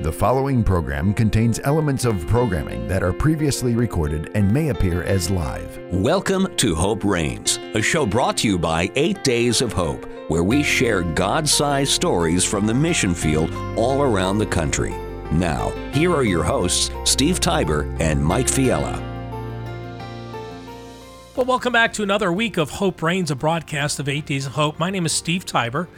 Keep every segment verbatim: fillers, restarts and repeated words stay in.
The following program contains elements of programming that are previously recorded and may appear as live. Welcome to Hope Reigns, a show brought to you by Eight Days of Hope, where we share God-sized stories from the mission field all around the country. Now, here are your hosts, Steve Tybor and Mike Fiala. Well, welcome back to another week of Hope Reigns, a broadcast of Eight Days of Hope. My name is Steve Tybor.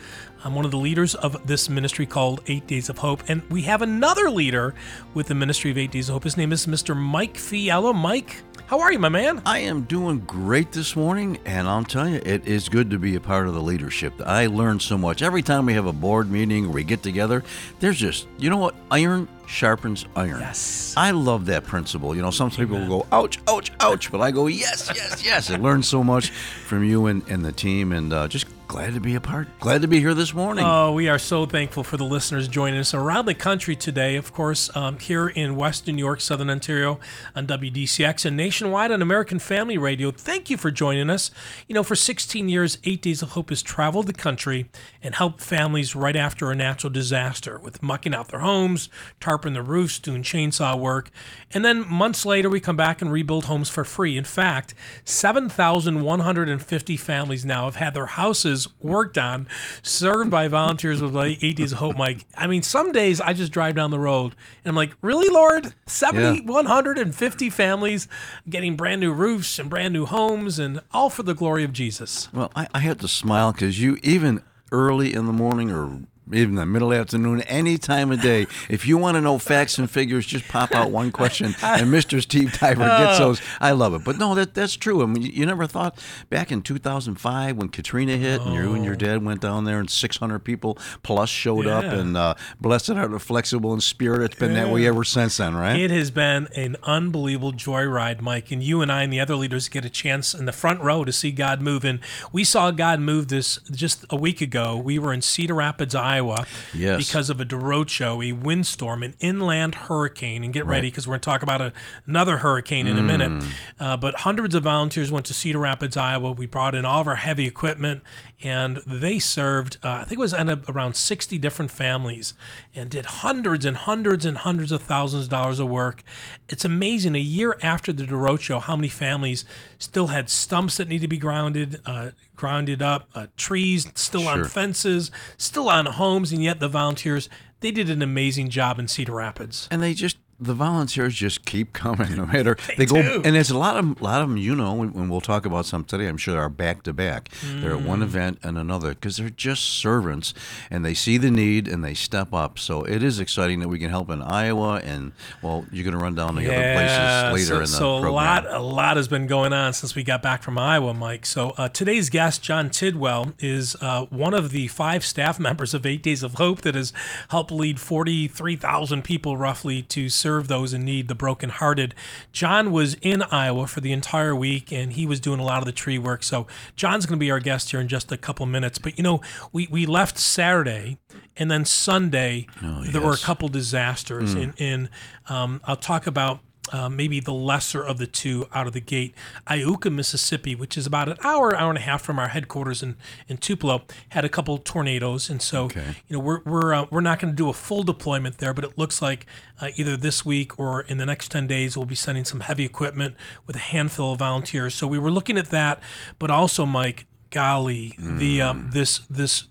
I'm one of the leaders of this ministry called Eight Days of Hope, and we have another leader with the ministry of Eight Days of Hope. His name is Mister Mike Fiala. Mike, how are you, my man? I am doing great this morning, and I'll tell you, it is good to be a part of the leadership. I learn so much. Every time we have a board meeting or we get together, there's just, you know what, iron sharpens iron. Yes. I love that principle. You know, some people Amen. will go, ouch, ouch, ouch, but I go, yes, yes, yes. I learned so much from you and, and the team, and uh, just glad to be a part. Glad to be here this morning. Oh, we are so thankful for the listeners joining us around the country today. Of course, um, here in Western New York, Southern Ontario on W D C X and nationwide on American Family Radio. Thank you for joining us. You know, for sixteen years, Eight Days of Hope has traveled the country and helped families right after a natural disaster with mucking out their homes, tarping the roofs, doing chainsaw work. And then months later, we come back and rebuild homes for free. In fact, seven thousand one hundred fifty families now have had their houses worked on, served by volunteers with like Eight Days of Hope, Mike. I mean, some days I just drive down the road and I'm like, really, Lord? seven thousand one hundred fifty yeah. families getting brand new roofs and brand new homes, and all for the glory of Jesus. Well, I, I had to smile because you, even early in the morning or even the middle afternoon, any time of day, if you want to know facts and figures, just pop out one question, and Mister Steve Tybor oh. gets those. I love it. But no, that that's true. I mean, you never thought back in two thousand five when Katrina hit, oh. and you and your dad went down there, and six hundred people plus showed yeah. up, and uh, blessed are the flexible in spirit. It's been yeah. that way ever since then, right? It has been an unbelievable joyride, Mike, and you and I and the other leaders get a chance in the front row to see God move, and we saw God move this just a week ago. We were in Cedar Rapids, Iowa. Iowa yes. because of a derecho, a windstorm, an inland hurricane. And get right. ready, because we're going to talk about a, another hurricane in mm. a minute. Uh, but hundreds of volunteers went to Cedar Rapids, Iowa. We brought in all of our heavy equipment, and they served, uh, I think it was around sixty different families, and did hundreds and hundreds and hundreds of thousands of dollars of work. It's amazing, a year after the derecho, how many families still had stumps that need to be grounded, uh, grounded up, uh, trees still sure. on fences, still on homes, and yet the volunteers, they did an amazing job in Cedar Rapids. And they just, the volunteers just keep coming, no matter they, they go, do. And there's a lot of, lot of them, you know, and we'll talk about some today, I'm sure, are back to back. Mm. They're at one event and another, because they're just servants, and they see the need and they step up. So it is exciting that we can help in Iowa, and well, you're going to run down the yeah. other places later so, in the so program. So a lot, a lot has been going on since we got back from Iowa, Mike. So uh, today's guest, John Tidwell, is uh, one of the five staff members of Eight Days of Hope that has helped lead forty-three thousand people roughly to serve. serve those in need, the brokenhearted. John was in Iowa for the entire week, and he was doing a lot of the tree work. So John's going to be our guest here in just a couple minutes. But, you know, we, we left Saturday, and then Sunday, oh, yes. there were a couple disasters. Mm. And, and um, I'll talk about Uh, maybe the lesser of the two out of the gate. Iuka, Mississippi, which is about an hour, hour and a half from our headquarters in, in Tupelo, had a couple tornadoes, and so okay. you know we're we're uh, we're not going to do a full deployment there, but it looks like uh, either this week or in the next ten days we'll be sending some heavy equipment with a handful of volunteers. So we were looking at that, but also, Mike, golly, mm. the um, this this.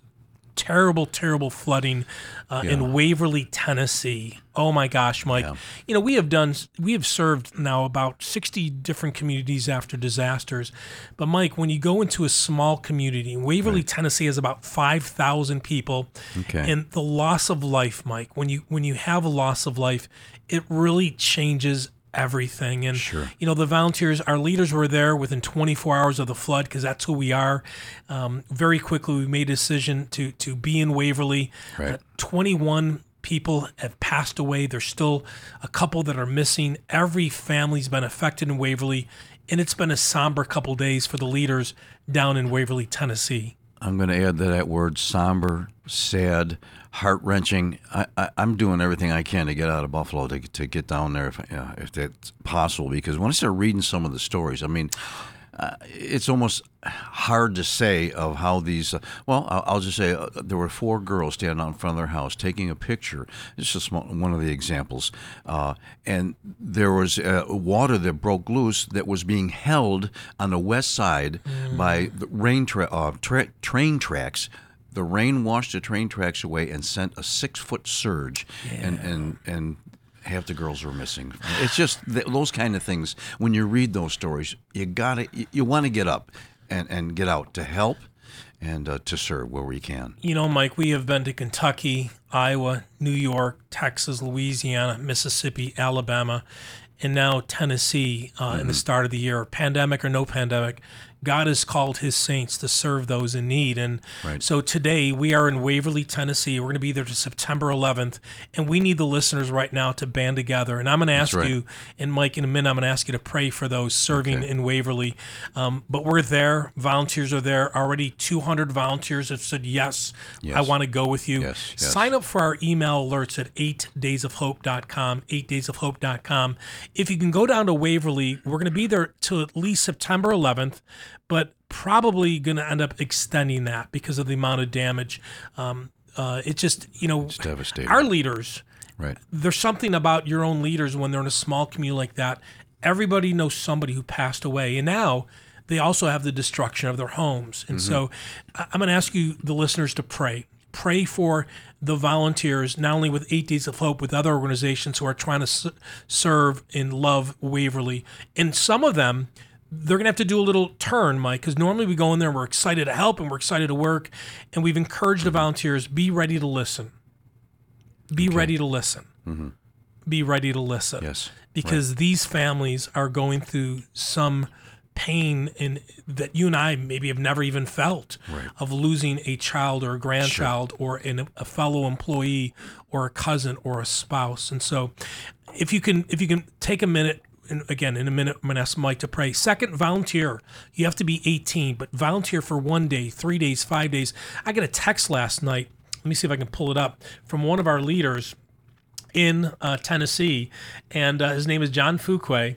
terrible, terrible flooding uh, yeah. in Waverly, Tennessee. Oh my gosh, Mike! Yeah. You know, we have done, we have served now about sixty different communities after disasters. But Mike, when you go into a small community, Waverly, right. Tennessee has about five thousand people, okay. and the loss of life, Mike. When you when you have a loss of life, it really changes everything. And, sure. you know, the volunteers, our leaders were there within twenty-four hours of the flood, because that's who we are. Um, very quickly, we made a decision to to be in Waverly. Right. Uh, twenty-one people have passed away. There's still a couple that are missing. Every family's been affected in Waverly, and it's been a somber couple days for the leaders down in Waverly, Tennessee. I'm going to add to that word somber, sad, heart-wrenching. I, I, I'm doing everything I can to get out of Buffalo, to, to get down there if, uh, if that's possible, because when I start reading some of the stories, I mean, uh, it's almost hard to say of how these, uh, well, I'll, I'll just say uh, there were four girls standing out in front of their house taking a picture. It's just one of the examples. Uh, and there was uh, water that broke loose that was being held on the west side mm. by the rain tra- uh, tra- train tracks. The rain washed the train tracks away and sent a six-foot surge, yeah. and, and, and half the girls were missing. It's just th- those kind of things. When you read those stories, you gotta, you, you want to get up and, and get out to help and uh, to serve where we can. You know, Mike, we have been to Kentucky, Iowa, New York, Texas, Louisiana, Mississippi, Alabama, and now Tennessee uh, mm-hmm. in the start of the year, pandemic or no pandemic. God has called his saints to serve those in need. And right. so today we are in Waverly, Tennessee. We're going to be there to September eleventh. And we need the listeners right now to band together. And I'm going to ask right. you, and Mike, in a minute, I'm going to ask you to pray for those serving okay. in Waverly. Um, but we're there. Volunteers are there. Already two hundred volunteers have said, yes, yes. I want to go with you. Yes, yes. Sign up for our email alerts at eight days of hope dot com, eight days of hope dot com. If you can go down to Waverly, we're going to be there till at least September eleventh. But probably going to end up extending that because of the amount of damage. Um, uh, it's just, you know, it's devastating. Our leaders, right. there's something about your own leaders when they're in a small community like that. Everybody knows somebody who passed away. And now they also have the destruction of their homes. And mm-hmm. so I'm going to ask you, the listeners, to pray. Pray for the volunteers, not only with Eight Days of Hope, with other organizations who are trying to s- serve and love Waverly. And some of them, they're going to have to do a little turn, Mike, because normally we go in there and we're excited to help and we're excited to work, and we've encouraged the volunteers, be ready to listen. Be okay. ready to listen. Mm-hmm. Be ready to listen. Yes. Because right. these families are going through some pain in, that you and I maybe have never even felt right. of losing a child or a grandchild sure. or an, a fellow employee or a cousin or a spouse. And so if you can, if you can take a minute, and again, in a minute, I'm going to ask Mike to pray. Second, volunteer. You have to be eighteen, but volunteer for one day, three days, five days. I got a text last night. Let me see if I can pull it up from one of our leaders in uh, Tennessee, and uh, his name is John Fuquay,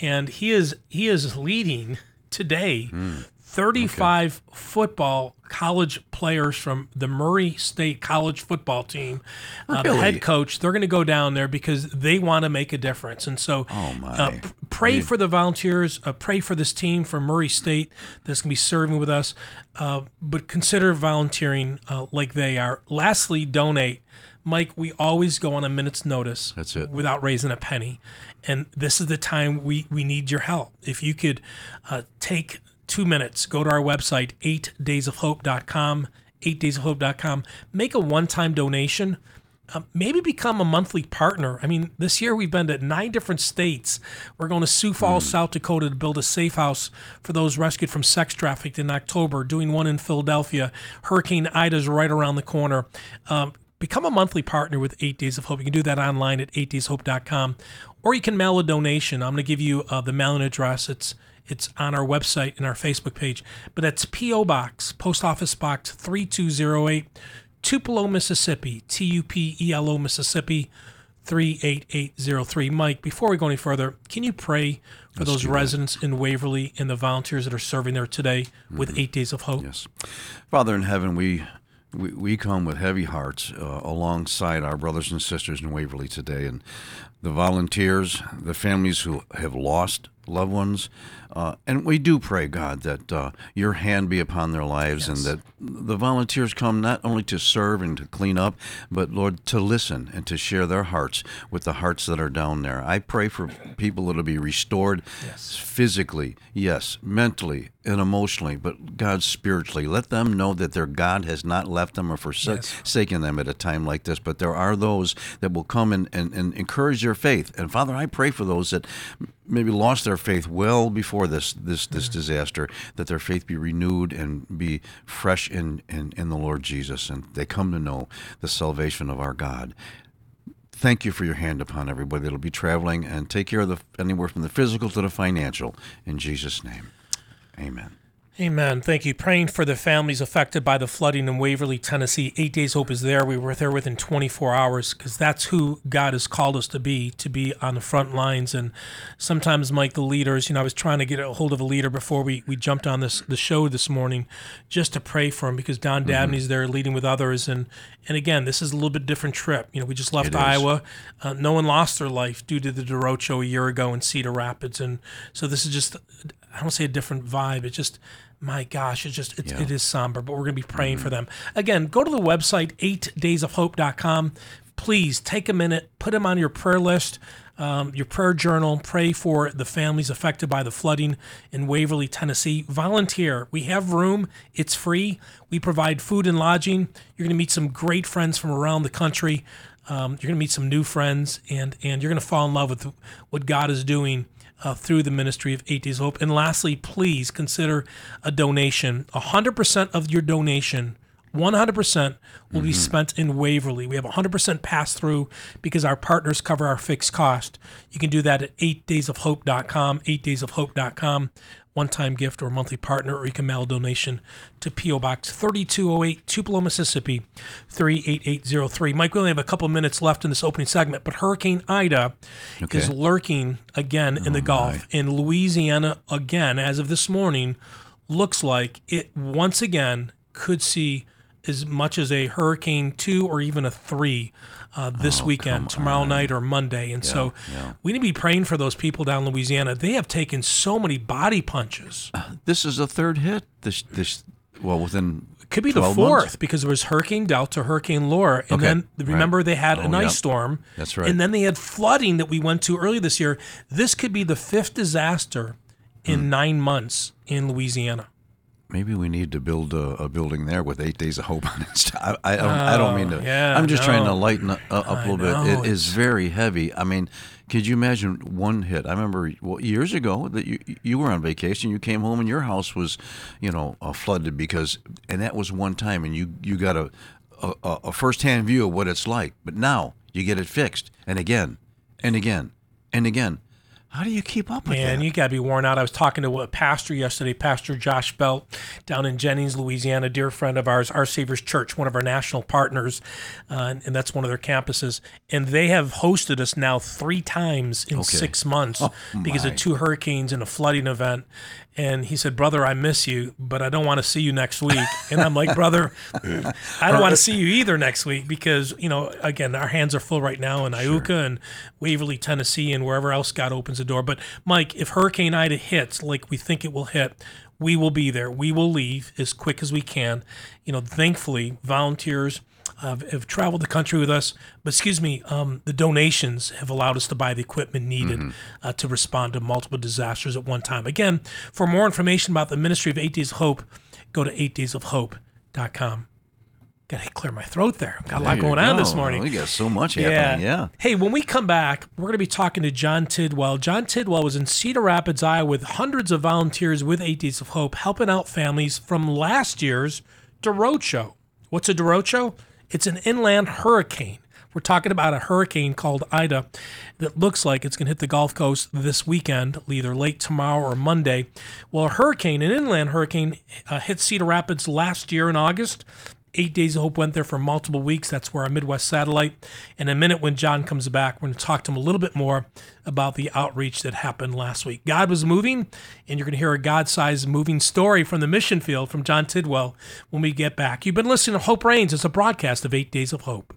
and he is he is leading today mm. thirty-five okay. football college players from the Murray State college football team. Really? Uh, the head coach, they're going to go down there because they want to make a difference. And so oh my. Uh, pray for the volunteers, uh, pray for this team from Murray State that's going to be serving with us, uh, but consider volunteering uh, like they are. Lastly, donate. Mike, we always go on a minute's notice that's it. Without raising a penny. And this is the time we, we need your help. If you could uh, take two minutes. Go to our website, eight days of hope dot com, eight days of hope dot com. Make a one-time donation. Uh, maybe become a monthly partner. I mean, this year we've been to nine different states. We're going to Sioux Falls, mm. South Dakota to build a safe house for those rescued from sex trafficking in October, doing one in Philadelphia. Hurricane Ida is right around the corner. Um, become a monthly partner with eight Days of Hope. You can do that online at eight days hope dot com, or you can mail a donation. I'm going to give you uh, the mailing address. It's It's on our website and our Facebook page. But that's P O. Box, Post Office Box three two zero eight, Tupelo, Mississippi, T U P E L O, Mississippi, three eight eight zero three. Mike, before we go any further, can you pray for Let's those residents in Waverly and the volunteers that are serving there today mm-hmm. with Eight Days of Hope? Yes. Father in heaven, we... We we come with heavy hearts uh, alongside our brothers and sisters in Waverly today, and the volunteers, the families who have lost loved ones. Uh, and we do pray, God, that uh, your hand be upon their lives yes. and that the volunteers come not only to serve and to clean up, but, Lord, to listen and to share their hearts with the hearts that are down there. I pray for people that will be restored yes. physically, yes, mentally, and emotionally, but God, spiritually. Let them know that their God has not left them or forsaken yes. them at a time like this, but there are those that will come and, and, and encourage their faith. And Father, I pray for those that maybe lost their faith well before this this, this mm-hmm. disaster, that their faith be renewed and be fresh in, in, in the Lord Jesus, and they come to know the salvation of our God. Thank you for your hand upon everybody that'll be traveling, and take care of the anywhere from the physical to the financial. In Jesus' name. Amen. Amen. Thank you. Praying for the families affected by the flooding in Waverly, Tennessee. Eight Days Hope is there. We were there within twenty-four hours because that's who God has called us to be, to be on the front lines. And sometimes, Mike, the leaders, you know, I was trying to get a hold of a leader before we, we jumped on this the show this morning just to pray for him because Don mm-hmm. Dabney's there leading with others. And, and again, this is a little bit different trip. You know, we just left it Iowa. Uh, no one lost their life due to the derecho a year ago in Cedar Rapids. And so this is just, I don't say a different vibe. It's just... My gosh, it's just, it's, yeah. it is somber, but we're going to be praying mm-hmm. for them. Again, go to the website, eight days of hope dot com. Please take a minute, put them on your prayer list, um, your prayer journal, pray for the families affected by the flooding in Waverly, Tennessee. Volunteer. We have room. It's free. We provide food and lodging. You're going to meet some great friends from around the country. Um, you're going to meet some new friends, and, and you're going to fall in love with what God is doing Uh, through the ministry of Eight Days of Hope. And lastly, please consider a donation. one hundred percent of your donation, one hundred percent will mm-hmm. be spent in Waverly. We have one hundred percent pass-through because our partners cover our fixed cost. You can do that at eight days of hope dot com, eight days of hope dot com, one-time gift or monthly partner, or you can mail a donation to P O. Box thirty-two oh eight, Tupelo, Mississippi, three eight eight zero three. Mike, we only have a couple minutes left in this opening segment, but Hurricane Ida okay. is lurking again in oh, the Gulf. My. In Louisiana, again, as of this morning, looks like it once again could see as much as a hurricane two or even a three uh, this oh, weekend, tomorrow on. night or Monday. And yeah, so yeah. we need to be praying for those people down in Louisiana. They have taken so many body punches. Uh, this is the third hit. This, this well, within could be the fourth months? Because there was Hurricane Delta, Hurricane Laura, and okay, then remember right. they had oh, an ice yeah. storm. That's right. And then they had flooding that we went to earlier this year. This could be the fifth disaster in hmm. nine months in Louisiana. Maybe we need to build a, a building there with Eight Days of Hope on it. I, I don't. Oh, I don't mean to. Yeah, I'm just no. trying to lighten up, up a little bit. It is very heavy. I mean, could you imagine one hit? I remember well, years ago that you you were on vacation. You came home and your house was, you know, uh, flooded because, and that was one time, and you you got a, a a firsthand view of what it's like. But now you get it fixed, and again, and again, and again. How do you keep up with Man, that? Man, you got to be worn out. I was talking to a pastor yesterday, Pastor Josh Belt, down in Jennings, Louisiana, a dear friend of ours, Our Savior's Church, one of our national partners, uh, and, and that's one of their campuses. And they have hosted us now three times in okay. six months oh, because of two hurricanes and a flooding event. And he said, "Brother, I miss you, but I don't want to see you next week." And I'm like, "Brother, I don't want to see you either next week because, you know, again, our hands are full right now in Iuka sure. and Waverly, Tennessee, and wherever else God opens the door." But, Mike, if Hurricane Ida hits like we think it will hit, we will be there. We will leave as quick as we can. You know, thankfully, volunteers Uh, have traveled the country with us, but excuse me, um, the donations have allowed us to buy the equipment needed mm-hmm. uh, to respond to multiple disasters at one time. Again, for more information about the ministry of Eight Days of Hope, go to eight days of hope dot com. Got to clear my throat there. Got a lot going on this morning. We got so much happening, yeah. Hey, when we come back, we're going to be talking to John Tidwell. John Tidwell was in Cedar Rapids, Iowa, with hundreds of volunteers with Eight Days of Hope, helping out families from last year's derecho. What's a derecho? It's an inland hurricane. We're talking about a hurricane called Ida that looks like it's going to hit the Gulf Coast this weekend, either late tomorrow or Monday. Well, a hurricane, an inland hurricane, uh, hit Cedar Rapids last year in August. Eight Days of Hope went there for multiple weeks. That's where our Midwest satellite. In a minute when John comes back, we're going to talk to him a little bit more about the outreach that happened last week. God was moving, and you're going to hear a God-sized moving story from the mission field from John Tidwell when we get back. You've been listening to Hope Reigns. It's a broadcast of Eight Days of Hope.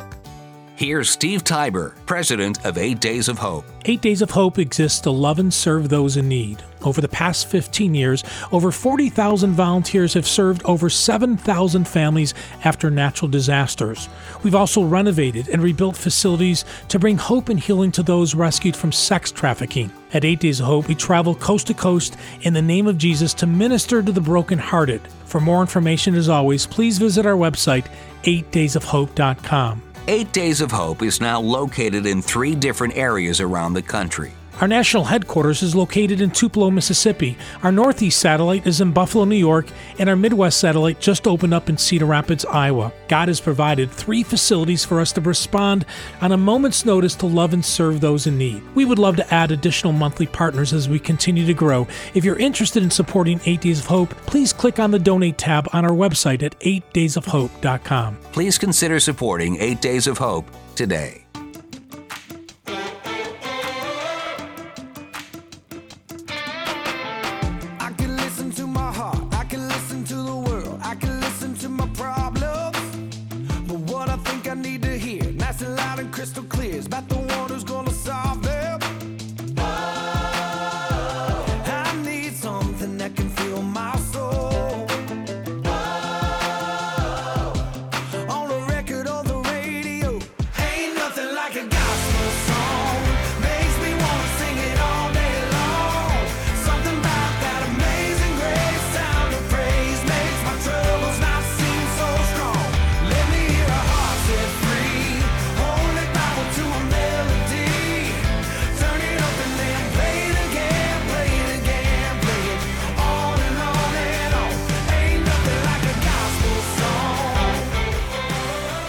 Here's Steve Tybor, president of Eight Days of Hope. Eight Days of Hope exists to love and serve those in need. Over the past fifteen years, over forty thousand volunteers have served over seven thousand families after natural disasters. We've also renovated and rebuilt facilities to bring hope and healing to those rescued from sex trafficking. At Eight Days of Hope, we travel coast to coast in the name of Jesus to minister to the brokenhearted. For more information, as always, please visit our website, eight days of hope dot com. Eight Days of Hope is now located in three different areas around the country. Our national headquarters is located in Tupelo, Mississippi. Our Northeast satellite is in Buffalo, New York, and our Midwest satellite just opened up in Cedar Rapids, Iowa. God has provided three facilities for us to respond on a moment's notice to love and serve those in need. We would love to add additional monthly partners as we continue to grow. If you're interested in supporting Eight Days of Hope, please click on the Donate tab on our website at eight days of hope dot com. Please consider supporting Eight Days of Hope today.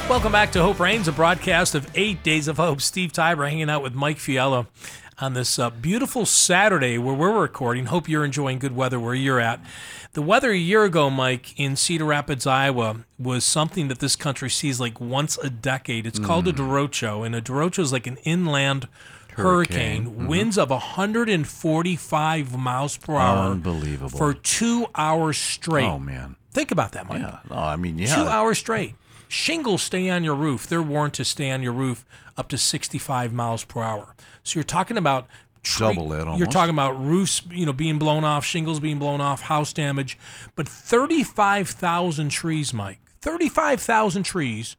Welcome back to Hope Reigns, a broadcast of Eight Days of Hope. Steve Tybor hanging out with Mike Fiala on this uh, beautiful Saturday where we're recording. Hope you're enjoying good weather where you're at. The weather a year ago, Mike, in Cedar Rapids, Iowa, was something that this country sees like once a decade. It's mm. called a derecho, and a derecho is like an inland hurricane. hurricane. Mm-hmm. Winds of one hundred forty-five miles per hour. Unbelievable. For two hours straight. Oh, man. Think about that, Mike. Yeah. No, I mean, yeah. Two hours straight. Shingles stay on your roof. They're warned to stay on your roof up to sixty-five miles per hour. So you're talking about tre- double that almost. You're talking about roofs, you know, being blown off, shingles being blown off, house damage. But thirty-five thousand trees, Mike, thirty-five thousand trees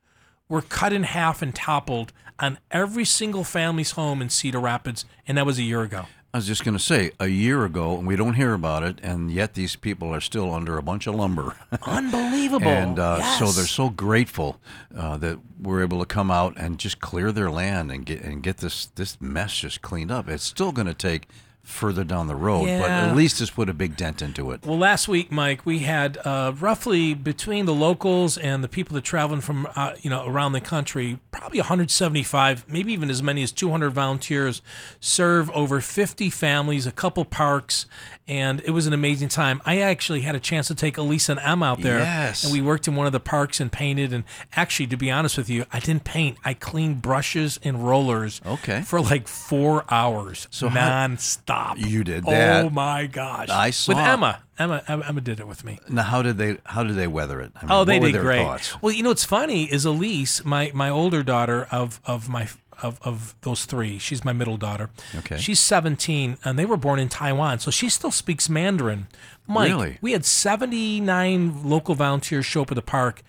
were cut in half and toppled on every single family's home in Cedar Rapids, and that was a year ago. I was just going to say, a year ago, and we don't hear about it, and yet these people are still under a bunch of lumber. Unbelievable. And uh, yes. so they're so grateful uh, that we're able to come out and just clear their land and get and get this, this mess just cleaned up. It's still going to take further down the road, yeah. but at least this put a big dent into it. Well, last week, Mike, we had uh, roughly between the locals and the people that traveling from uh, you know around the country, probably one hundred seventy-five, maybe even as many as two hundred volunteers serve over fifty families, a couple parks, and it was an amazing time. I actually had a chance to take Elisa and Emma out there, yes. and we worked in one of the parks and painted, and actually, to be honest with you, I didn't paint. I cleaned brushes and rollers okay. for like four hours, so nonstop. How, you did that. Oh, my gosh. I saw. With Emma. Emma, Emma did it with me. Now, how did they How did they weather it? I mean, oh, they did great. Thoughts? Well, you know, what's funny is Elise, my, my older daughter of, of my... Of, of those three. She's my middle daughter. Okay. She's seventeen, and they were born in Taiwan, so she still speaks Mandarin. Mike, really? We had seventy-nine local volunteers show up at the park.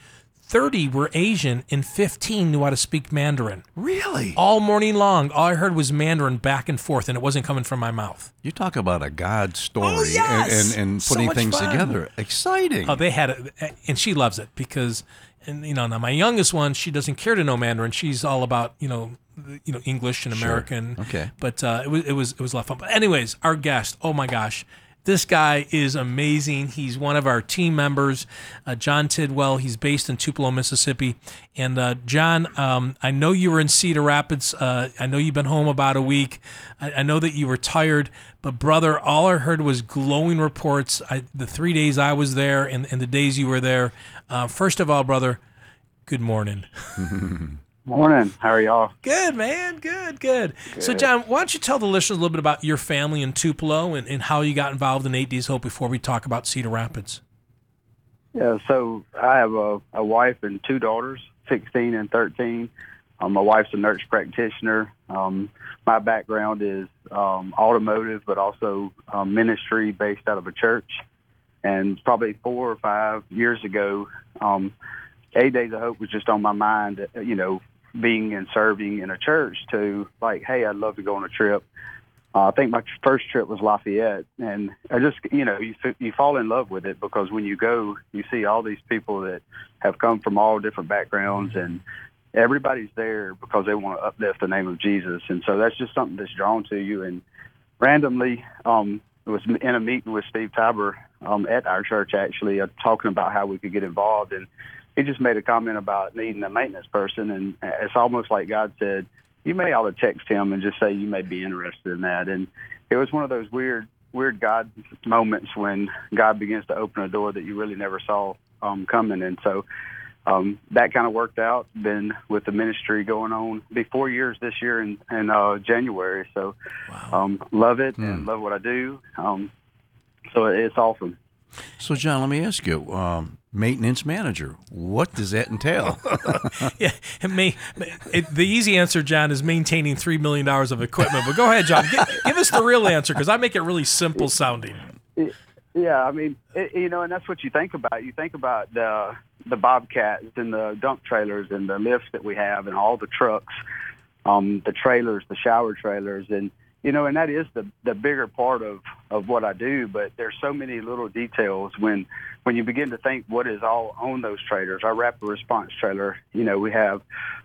thirty were Asian, and fifteen knew how to speak Mandarin. Really? All morning long, all I heard was Mandarin back and forth, and it wasn't coming from my mouth. You talk about a God story oh, yes! and, and, and putting so things fun. Together. Exciting. Oh, they had it, and she loves it because, and, you know, now my youngest one, she doesn't care to know Mandarin. She's all about, you know, you know, English and American. Sure. Okay. But uh, it was it was it was a lot of fun. But anyways, our guest. Oh my gosh, this guy is amazing. He's one of our team members, uh, John Tidwell. He's based in Tupelo, Mississippi. And uh, John, um, I know you were in Cedar Rapids. Uh, I know you've been home about a week. I, I know that you were tired. But, brother, all I heard was glowing reports. I, the three days I was there and, and the days you were there. Uh, first of all, brother, good morning. Morning. How are y'all? Good, man. Good, good, good. So, John, why don't you tell the listeners a little bit about your family in Tupelo and, and how you got involved in Eight Days Hope before we talk about Cedar Rapids? Yeah, so I have a, a wife and two daughters, sixteen and thirteen. Um, my wife's a nurse practitioner. Um, my background is um, automotive, but also um, ministry based out of a church. And probably four or five years ago, um, Eight Days of Hope was just on my mind, you know, being and serving in a church to like, hey, I'd love to go on a trip. Uh, I think my first trip was Lafayette, and I just, you know, you you fall in love with it because when you go, you see all these people that have come from all different backgrounds, and everybody's there because they want to uplift the name of Jesus. And so that's just something that's drawn to you. And randomly, um, I was in a meeting with Steve Tybor um, at our church, actually, uh, talking about how we could get involved. And he just made a comment about needing a maintenance person, and it's almost like God said, you may ought to text him and just say you may be interested in that. And it was one of those weird, weird God moments when God begins to open a door that you really never saw um, coming. And so um, that kind of worked out. Been with the ministry going on be four years this year in, in uh, January. So wow. um, love it mm. and love what I do. Um, so it's awesome. So, John, let me ask you, um, maintenance manager, what does that entail? yeah, it may, it, the easy answer, John, is maintaining three million dollars of equipment. But go ahead, John. Give, give us the real answer because I make it really simple sounding. Yeah, I mean, it, you know, and that's what you think about. You think about the, the Bobcats and the dump trailers and the lifts that we have and all the trucks, um, the trailers, the shower trailers, and You know, and that is the, the bigger part of, of what I do, but there's so many little details when when you begin to think what is all on those trailers. Our rapid response trailer, you know, we have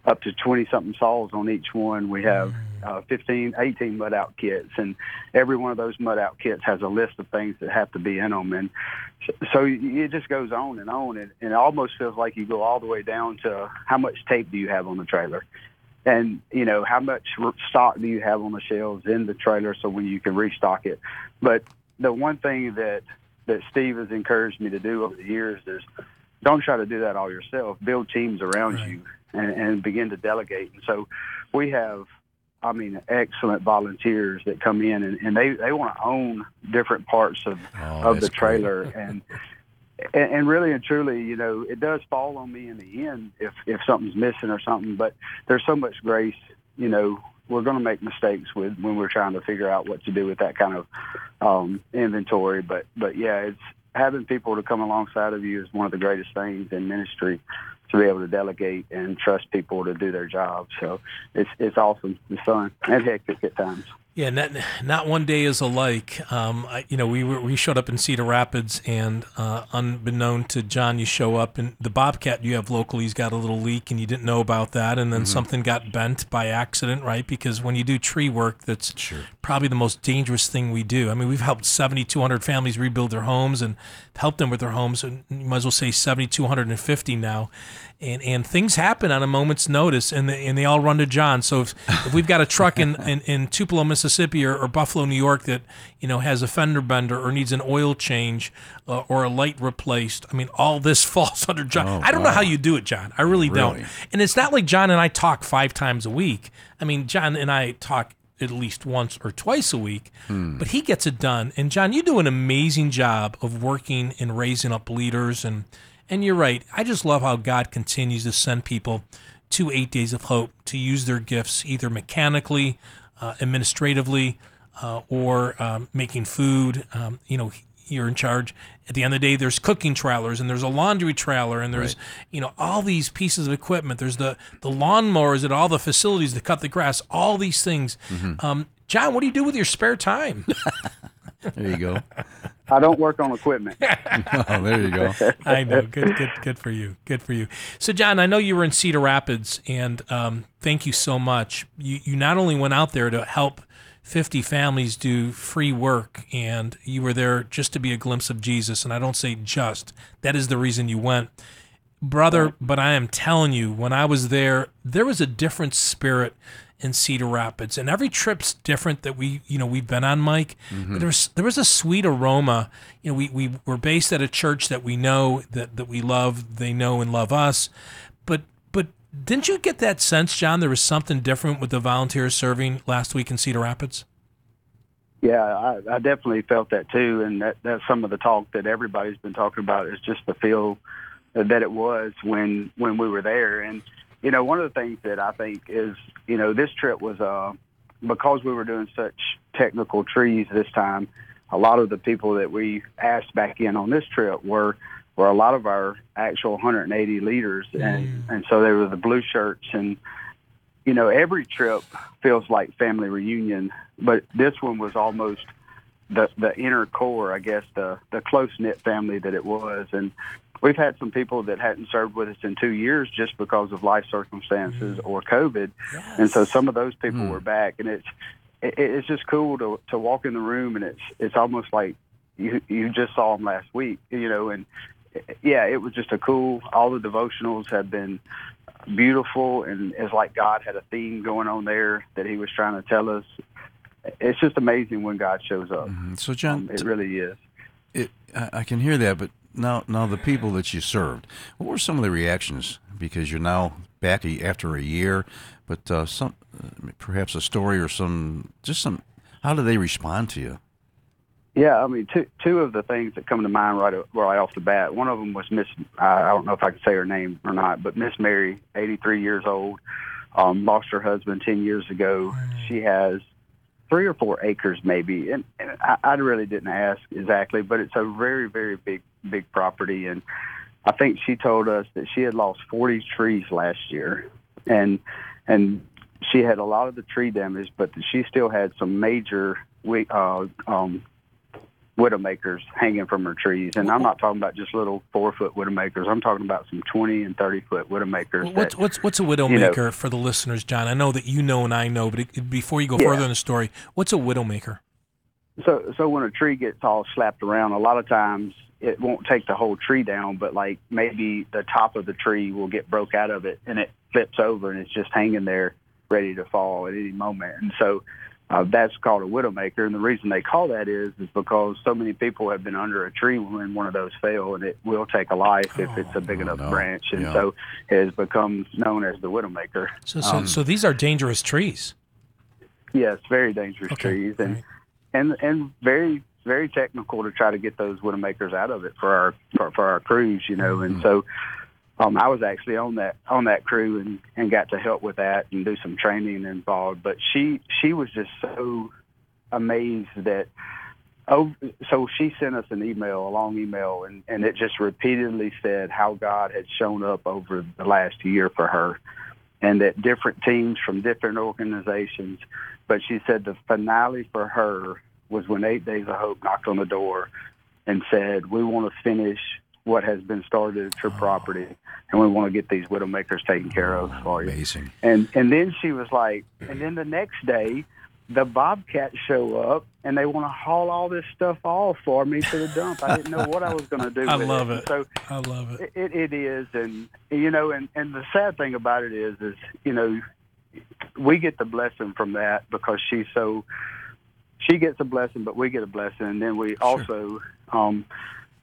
up to twenty-something saws on each one. We have uh, fifteen, eighteen mud-out kits, and every one of those mud-out kits has a list of things that have to be in them. And so, so it just goes on and on, and, and it almost feels like you go all the way down to how much tape do you have on the trailer. And, you know, how much stock do you have on the shelves in the trailer so when you can restock it? But the one thing that, that Steve has encouraged me to do over the years is don't try to do that all yourself. Build teams around right. you and, and begin to delegate. And so we have, I mean, excellent volunteers that come in, and, and they, they want to own different parts of, oh, of the trailer. and And really and truly, you know, it does fall on me in the end if, if something's missing or something, but there's so much grace, you know, we're going to make mistakes with when we're trying to figure out what to do with that kind of um, inventory. But, but yeah, it's having people to come alongside of you is one of the greatest things in ministry, to be able to delegate and trust people to do their job. So it's it's awesome. It's fun and hectic at times. Yeah, not, not one day is alike. Um, I, you know, we were, we showed up in Cedar Rapids, and uh, unbeknown to John, you show up, and the Bobcat you have locally's got a little leak, and you didn't know about that, and then mm-hmm. something got bent by accident, right? Because when you do tree work, that's sure. probably the most dangerous thing we do. I mean, we've helped seven thousand two hundred families rebuild their homes and helped them with their homes, and you might as well say seven thousand two hundred fifty now. And and things happen on a moment's notice, and they, and they all run to John. So if, if we've got a truck in, in, in Tupelo, Mississippi, or, or Buffalo, New York, that you know has a fender bender or needs an oil change uh, or a light replaced, I mean, all this falls under John. Oh, I don't wow. know how you do it, John. I really, really don't. And it's not like John and I talk five times a week. I mean, John and I talk at least once or twice a week, hmm. but he gets it done. And, John, you do an amazing job of working and raising up leaders and And you're right. I just love how God continues to send people to Eight Days of Hope to use their gifts, either mechanically, uh, administratively, uh, or um, making food. Um, you know, you're in charge. At the end of the day, there's cooking trailers, and there's a laundry trailer, and there's, right. you know, all these pieces of equipment. There's the, the lawnmowers at all the facilities to cut the grass, all these things. Mm-hmm. Um, John, what do you do with your spare time? There you go. I don't work on equipment. Oh, there you go. I know. Good, good, good for you. Good for you. So, John, I know you were in Cedar Rapids, and um, thank you so much. You you not only went out there to help fifty families do free work, and you were there just to be a glimpse of Jesus. And I don't say just. That is the reason you went, brother. But I am telling you, when I was there, there was a different spirit in Cedar Rapids, and every trip's different that we, you know, we've been on, Mike. Mm-hmm. But there was there was a sweet aroma. You know, we we were based at a church that we know that that we love. They know and love us. But but didn't you get that sense, John? There was something different with the volunteers serving last week in Cedar Rapids. Yeah, I, I definitely felt that too, and that, that's some of the talk that everybody's been talking about is just the feel that it was when when we were there. And you know, one of the things that I think is, you know, this trip was uh, because we were doing such technical trees this time, a lot of the people that we asked back in on this trip were were a lot of our actual one hundred eighty leaders. And, mm. and so they were the blue shirts. And, you know, every trip feels like family reunion, but this one was almost the, the inner core, I guess, the, the close-knit family that it was. And we've had some people that hadn't served with us in two years just because of life circumstances mm. or COVID. Yes. And so some of those people mm. were back. And it's it, it's just cool to to walk in the room, and it's it's almost like you you just saw them last week, you know, and yeah, it was just a cool, all the devotionals have been beautiful, and it's like God had a theme going on there that he was trying to tell us. It's just amazing when God shows up. Mm-hmm. So, John, um, it really is. It, I can hear that, but now now the people that you served, what were some of the reactions? Because you're now back after a year, but uh, some uh, perhaps a story or some, just some, how do they respond to you? Yeah, I mean, two two of the things that come to mind right, right off the bat, one of them was Miss, I don't know if I can say her name or not, but Miss Mary, eighty-three years old, um, lost her husband ten years ago. She has three or four acres maybe, and, and I, I really didn't ask exactly, but it's a very, very big, big property. And I think she told us that she had lost forty trees last year, and and she had a lot of the tree damage, but she still had some major uh, um widowmakers hanging from her trees. And I'm not talking about just little four-foot widowmakers. I'm talking about some twenty- and thirty-foot widowmakers. Well, what's, that, what's, what's a widowmaker, you know, for the listeners, John? I know that you know and I know, but it, before you go yeah. further in the story, what's a widowmaker? So so when a tree gets all slapped around, a lot of times it won't take the whole tree down, but like maybe the top of the tree will get broke out of it, and it flips over, and it's just hanging there ready to fall at any moment. And so Uh, that's called a widowmaker, and the reason they call that is is because so many people have been under a tree when one of those fell, and it will take a life if oh, it's a big oh, enough no. branch, and yeah. so it has become known as the widowmaker. So, so, um, so these are dangerous trees. Yes, very dangerous okay. trees, and right. and and very very technical to try to get those widowmakers out of it for our for, for our crews, you know, mm-hmm. and so. Um, I was actually on that on that crew and, and got to help with that and do some training involved. But she she was just so amazed that oh, so she sent us an email, a long email, and, and it just repeatedly said how God had shown up over the last year for her, and that different teams from different organizations. But she said the finale for her was when Eight Days of Hope knocked on the door and said, "We want to finish what has been started at your property, and we want to get these widowmakers taken care of for you." Amazing. And and then she was like, and then the next day, the Bobcats show up, and they want to haul all this stuff off for me to the dump. I didn't know what I was going to do with it. I love it. So I love it. It, it is, and, you know, and, and the sad thing about it is, is, you know, we get the blessing from that because she's so, she gets a blessing, but we get a blessing, and then we sure. also um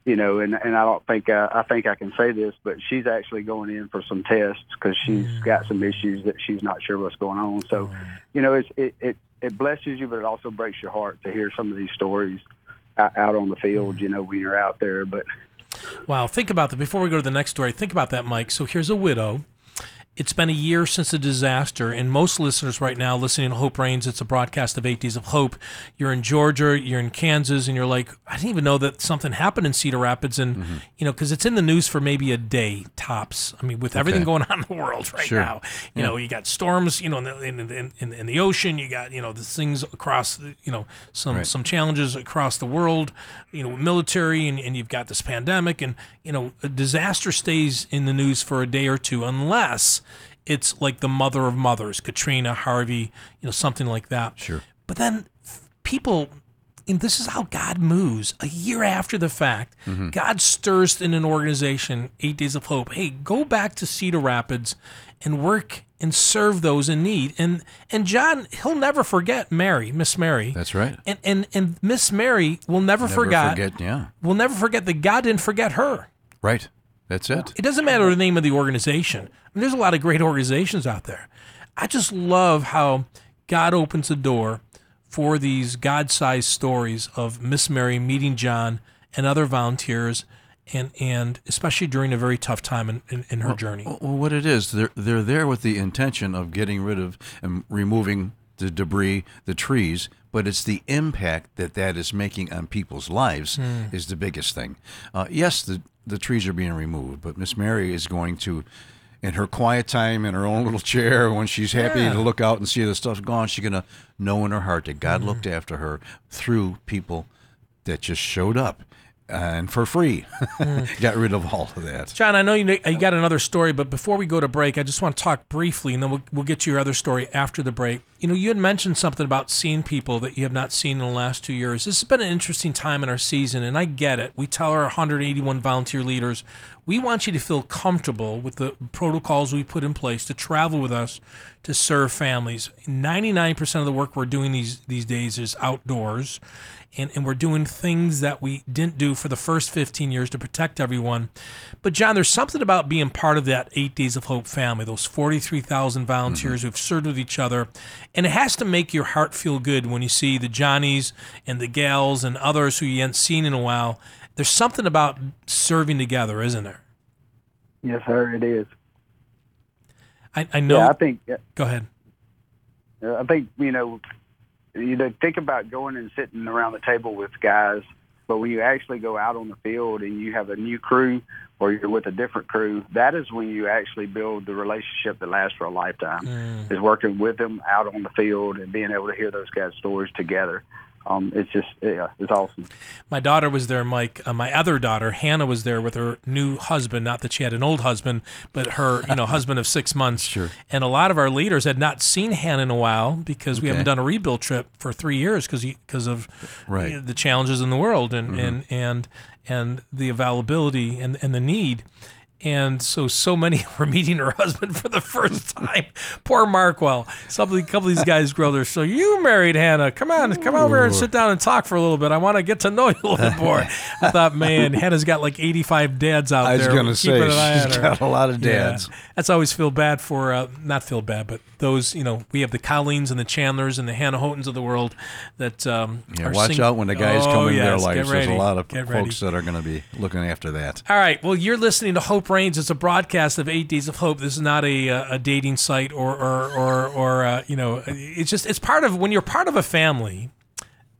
You know, and, and I don't think I, I think I can say this, but she's actually going in for some tests because she's mm. got some issues that she's not sure what's going on. So, mm. you know, it's, it, it it blesses you, but it also breaks your heart to hear some of these stories out on the field. Mm. You know, when you're out there. But wow, think about that. Before we go to the next story, think about that, Mike. So here's a widow. It's been a year since the disaster, and most listeners right now listening to Hope Reigns, it's a broadcast of Eight Days of Hope. You're in Georgia, you're in Kansas, and you're like, I didn't even know that something happened in Cedar Rapids, and mm-hmm. you know, because it's in the news for maybe a day tops. I mean, with okay. everything going on in the world right sure. now, you yeah. know, you got storms, you know, in the, in, in, in, in the ocean, you got, you know, the things across, the, you know, some right. some challenges across the world, you know, military, and, and you've got this pandemic, and you know, a disaster stays in the news for a day or two unless it's like the mother of mothers, Katrina, Harvey, you know, something like that. Sure. But then people, and this is how God moves, a year after the fact, mm-hmm. God stirs in an organization, Eight Days of Hope, hey, go back to Cedar Rapids and work and serve those in need. And and John, he'll never forget Mary, Miss Mary. That's right. And and, and Miss Mary will never, never forget, forget yeah. will never forget that God didn't forget her. Right. That's it. It doesn't matter the name of the organization. I mean, there's a lot of great organizations out there. I just love how God opens the door for these God-sized stories of Miss Mary meeting John and other volunteers and and especially during a very tough time in, in, in her well, journey. Well, what it is, they're, they're there with the intention of getting rid of and removing the debris, the trees, but it's the impact that that is making on people's lives mm. is the biggest thing. Uh, yes, the, the trees are being removed, but Miss Mary is going to, in her quiet time, in her own little chair, when she's happy yeah. to look out and see the stuff gone, she's going to know in her heart that God mm-hmm. looked after her through people that just showed up. And for free, mm. got rid of all of that. John, I know you you got another story, but before we go to break, I just want to talk briefly, and then we'll, we'll get to your other story after the break. You know, you had mentioned something about seeing people that you have not seen in the last two years. This has been an interesting time in our season, and I get it. We tell our one hundred eighty-one volunteer leaders, we want you to feel comfortable with the protocols we put in place to travel with us to serve families. ninety-nine percent of the work we're doing these, these days is outdoors. And, and we're doing things that we didn't do for the first fifteen years to protect everyone. But, John, there's something about being part of that Eight Days of Hope family, those forty-three thousand volunteers mm-hmm. who've served with each other. And it has to make your heart feel good when you see the Johnnies and the gals and others who you haven't seen in a while. There's something about serving together, isn't there? Yes, sir, it is. I, I know. Yeah, I think. Yeah. Go ahead. I think, you know... You know, think about going and sitting around the table with guys, but when you actually go out on the field and you have a new crew or you're with a different crew, that is when you actually build the relationship that lasts for a lifetime, mm. is working with them out on the field and being able to hear those guys' stories together. Um, it's just, yeah, it's awesome. My daughter was there, Mike. Uh, my other daughter, Hannah, was there with her new husband. Not that she had an old husband, but her, you know, husband of six months. Sure. And a lot of our leaders had not seen Hannah in a while because okay. we haven't done a rebuild trip for three years because because of right. you know, the challenges in the world and, mm-hmm. and and and the availability and, and the need. And so, so many were meeting her husband for the first time. Poor Markwell. Some of, the, a couple of these guys grow their so you married Hannah. Come on, come over and sit down and talk for a little bit. I want to get to know you a little bit more. I thought, man, Hannah's got like eighty-five dads out there. I was going to say, she's got a lot of dads. Yeah. That's always feel bad for, uh, not feel bad, but those, you know, we have the Colleens and the Chandlers and the Hannah Houghton's of the world that um, yeah, are watch sing- out when the guys oh, come in yes, their lives. There's a lot of get folks ready. That are going to be looking after that. All right, well, you're listening to Hope Reigns. It's a broadcast of Eight Days of Hope. This is not a a dating site or or or, or uh, you know. It's just it's part of when you're part of a family.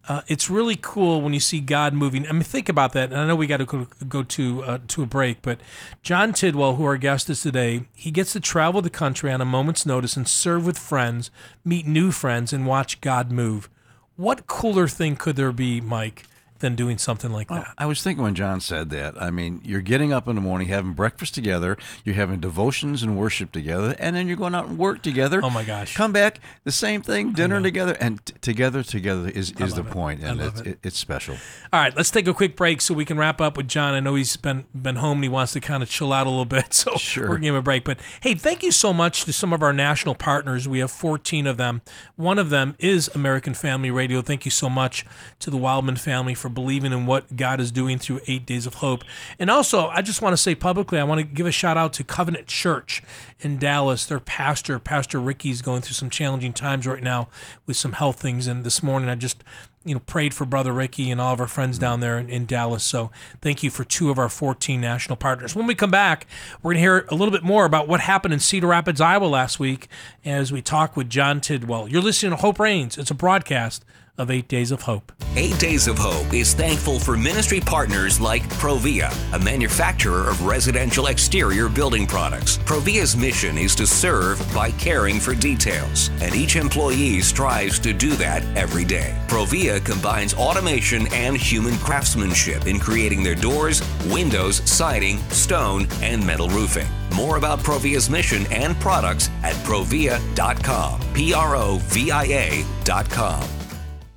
Uh, it's really cool when you see God moving. I mean, think about that. And I know we got to go, go to uh, to a break, but John Tidwell, who our guest is today, he gets to travel the country on a moment's notice and serve with friends, meet new friends, and watch God move. What cooler thing could there be, Mike, than doing something like that? Well, I was thinking when John said that, I mean, you're getting up in the morning, having breakfast together, you're having devotions and worship together, and then you're going out and work together. Oh, my gosh. Come back, the same thing, dinner together, and t- together, together is, is the it. point, and it's, it. It, it's special. All right, let's take a quick break so we can wrap up with John. I know he's been, been home, and he wants to kind of chill out a little bit, so sure. we're going to give him a break. But, hey, thank you so much to some of our national partners. We have fourteen of them. One of them is American Family Radio. Thank you so much to the Wildman family for believing in what God is doing through Eight Days of Hope. And also, I just want to say publicly, I want to give a shout out to Covenant Church in Dallas. Their pastor, Pastor Ricky, is going through some challenging times right now with some health things. And this morning, I just, you know, prayed for Brother Ricky and all of our friends down there in, in Dallas. So thank you for two of our fourteen national partners. When we come back, we're going to hear a little bit more about what happened in Cedar Rapids, Iowa last week as we talk with John Tidwell. You're listening to Hope Reigns. It's a broadcast of Eight Days of Hope. Eight Days of Hope is thankful for ministry partners like Provia, a manufacturer of residential exterior building products. Provia's mission is to serve by caring for details, and each employee strives to do that every day. Provia combines automation and human craftsmanship in creating their doors, windows, siding, stone, and metal roofing. More about Provia's mission and products at provia dot com, P R O V I A dot com.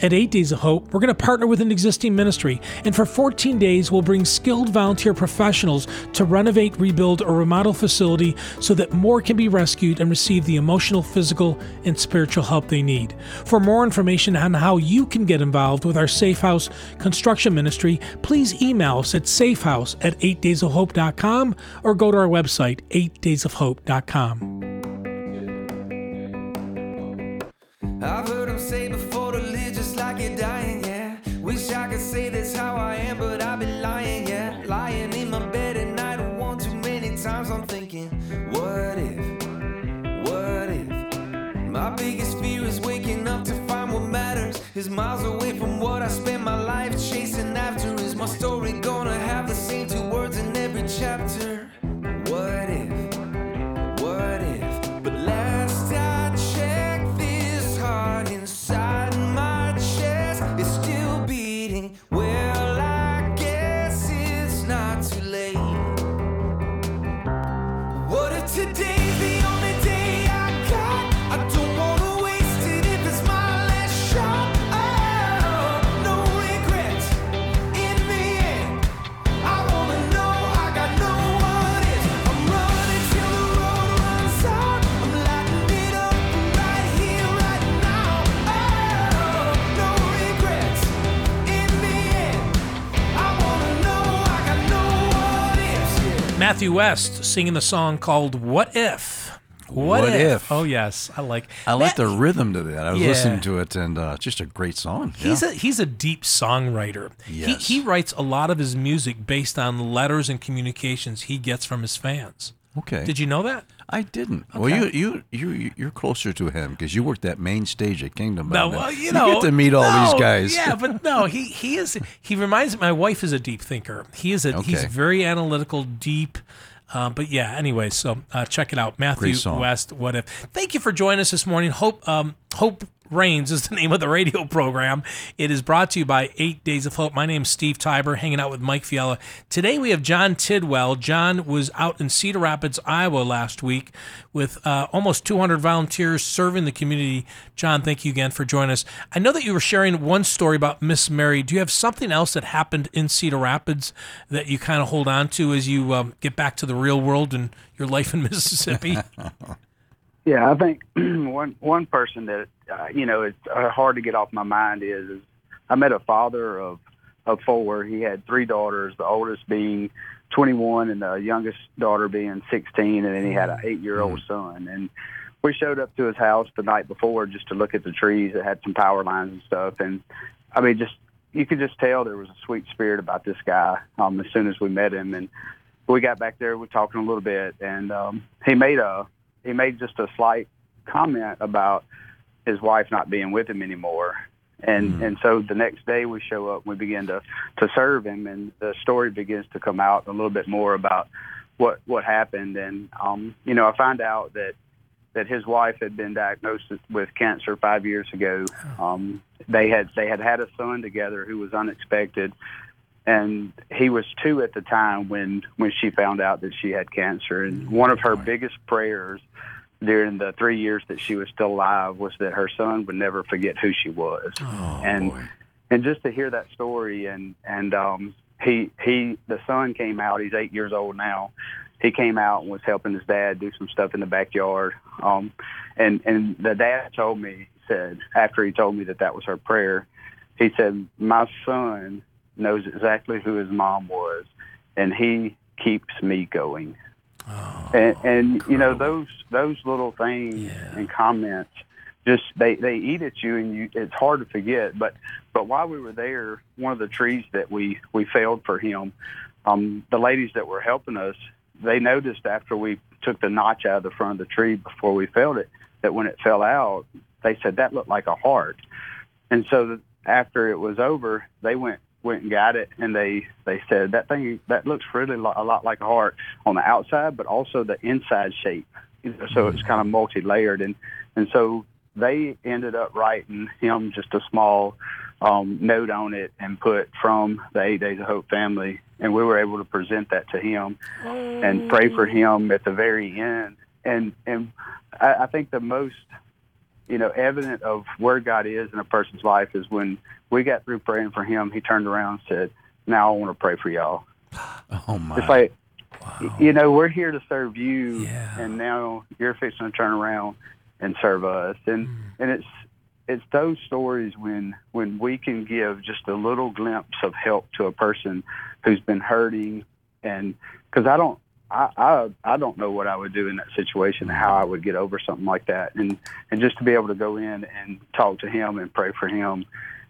At Eight Days of Hope, we're going to partner with an existing ministry, and for fourteen days, we'll bring skilled volunteer professionals to renovate, rebuild, or remodel facility so that more can be rescued and receive the emotional, physical, and spiritual help they need. For more information on how you can get involved with our Safe House construction ministry, please email us at safehouse at eight days of hope dot com or go to our website, eight days of hope dot com. I've heard them say before, to live just like you're dying, yeah. Wish I could say that's how I am, but I've been lying, yeah. Lying in my bed at night, one too many times I'm thinking, what if, what if? My biggest fear is waking up to find what matters is miles away from what I spent my life chasing after. Is my story gonna have the same two words in every chapter? What if, what if? But last time inside my chest, it's still beating. Well, I guess it's not too late. What if today's the only day I got? I don't want to waste it if it's my last shot. Oh, no regrets in the end. I want to know I got no what if. I'm running till the road runs out. I'm lighting it up right here, right now. Matthew West singing the song called What If? What, what if? if? Oh, yes. I like I that, like the rhythm to that. I was yeah. listening to it, and uh, just a great song. Yeah. He's a he's a deep songwriter. Yes. He, he writes a lot of his music based on letters and communications he gets from his fans. Okay. Did you know that? I didn't. Okay. Well, you you you you're closer to him because you worked that main stage at Kingdom. No, well, you, you know, get to meet all no, these guys. Yeah, but no, he he is. He reminds me. My wife is a deep thinker. He is a okay. he's very analytical, deep. Uh, but yeah, anyway, so uh, check it out, Matthew West. What if? Thank you for joining us this morning. Hope um, Hope Reigns is the name of the radio program. It is brought to you by Eight Days of Hope. My name's Steve Tybor, hanging out with Mike Fiala. Today we have John Tidwell. John was out in Cedar Rapids, Iowa last week with uh, almost two hundred volunteers serving the community. John, thank you again for joining us. I know that you were sharing one story about Miss Mary. Do you have something else that happened in Cedar Rapids that you kind of hold on to as you um, get back to the real world and your life in Mississippi? Yeah, I think one one person that, uh, you know, it's uh, hard to get off my mind is, is I met a father of, of four. He had three daughters, the oldest being twenty-one and the youngest daughter being sixteen, and then he had an eight-year-old son. And we showed up to his house the night before just to look at the trees that had some power lines and stuff. And, I mean, just you could just tell there was a sweet spirit about this guy um, as soon as we met him. And we got back there, we were talking a little bit, and um, he made a – He made just a slight comment about his wife not being with him anymore. And mm-hmm. and so the next day we show up, we begin to, to serve him, and the story begins to come out a little bit more about what, what happened. And, um, you know, I find out that, that his wife had been diagnosed with cancer five years ago. Um, they had they had had a son together who was unexpected, and he was two at the time when, when she found out that she had cancer. And one of her biggest prayers during the three years that she was still alive was that her son would never forget who she was. Oh, and boy. and just to hear that story, and, and um, he he the son came out. He's eight years old now. He came out and was helping his dad do some stuff in the backyard. Um, and, and the dad told me, he said, after he told me that that was her prayer, he said, my son knows exactly who his mom was, and he keeps me going. Oh, and, and you know, those those little things yeah. and comments, just they, they eat at you, and you, it's hard to forget. But but while we were there, one of the trees that we, we felled for him, um, the ladies that were helping us, they noticed after we took the notch out of the front of the tree before we felled it, that when it fell out, they said, that looked like a heart. And so after it was over, they went went and got it, and they, they said, that thing, that looks really lo- a lot like a heart on the outside, but also the inside shape. So it's kind of multi-layered. And, and so they ended up writing him just a small um, note on it and put from the Eight Days of Hope family. And we were able to present that to him hey. and pray for him at the very end. And, and I, I think the most, you know, evident of where God is in a person's life is when we got through praying for him, he turned around and said, now I want to pray for y'all. Oh, my. It's like, wow. You know, we're here to serve you, yeah. and now you're fixing to turn around and serve us. And mm. and it's it's those stories when when we can give just a little glimpse of help to a person who's been hurting. And because I don't, I, I I don't know what I would do in that situation, how I would get over something like that. And, and just to be able to go in and talk to him and pray for him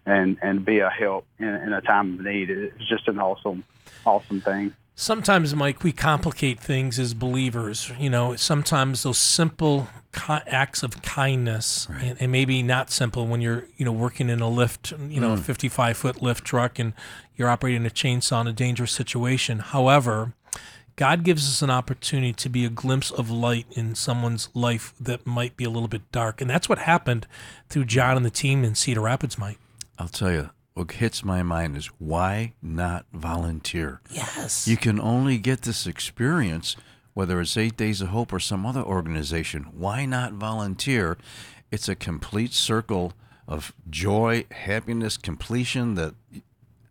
and, and be a help in, in a time of need, it's just an awesome, awesome thing. Sometimes, Mike, we complicate things as believers. You know, sometimes those simple acts of kindness, right. and, and maybe not simple when you're, you know, working in a lift, you know, mm. a fifty-five foot lift truck, and you're operating a chainsaw in a dangerous situation. However, God gives us an opportunity to be a glimpse of light in someone's life that might be a little bit dark. And that's what happened through John and the team in Cedar Rapids, Mike. I'll tell you, what hits my mind is, why not volunteer? Yes. You can only get this experience, whether it's Eight Days of Hope or some other organization. Why not volunteer? It's a complete circle of joy, happiness, completion that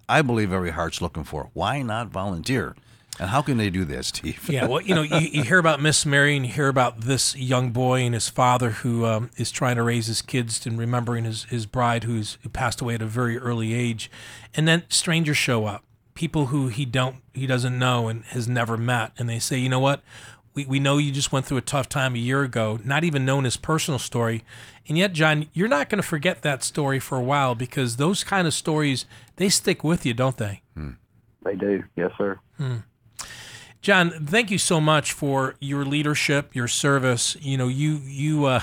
I believe every heart's looking for. Why not volunteer? And how can they do that, Steve? Yeah, well, you know, you, you hear about Miss Mary, and you hear about this young boy and his father who um, is trying to raise his kids and remembering his, his bride who's, who passed away at a very early age. And then strangers show up, people who he don't he doesn't know and has never met. And they say, you know what, we, we know you just went through a tough time a year ago, not even knowing his personal story. And yet, John, you're not going to forget that story for a while, because those kind of stories, they stick with you, don't they? Hmm. They do, yes, sir. Hmm. John, thank you so much for your leadership, your service. You know, you you uh,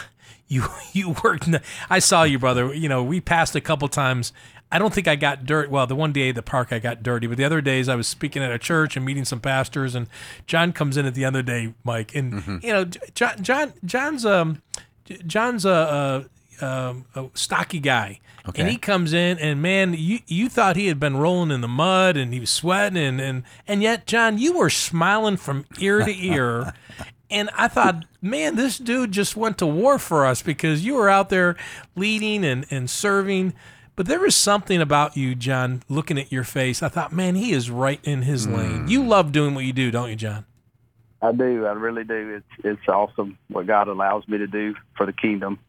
you you worked. In the, I saw you, brother. You know, we passed a couple times. I don't think I got dirt. Well, the one day at the park I got dirty, but the other days I was speaking at a church and meeting some pastors. And John comes in at the end of the day, Mike. And mm-hmm. you know, John, John John's um John's a, a, a stocky guy. Okay. And he comes in, and man, you, you thought he had been rolling in the mud, and he was sweating, and, and, and yet, John, you were smiling from ear to ear, and I thought, man, this dude just went to war for us, because you were out there leading and, and serving, but there was something about you, John, looking at your face. I thought, man, he is right in his mm. lane. You love doing what you do, don't you, John? I do. I really do. It's, it's awesome what God allows me to do for the kingdom.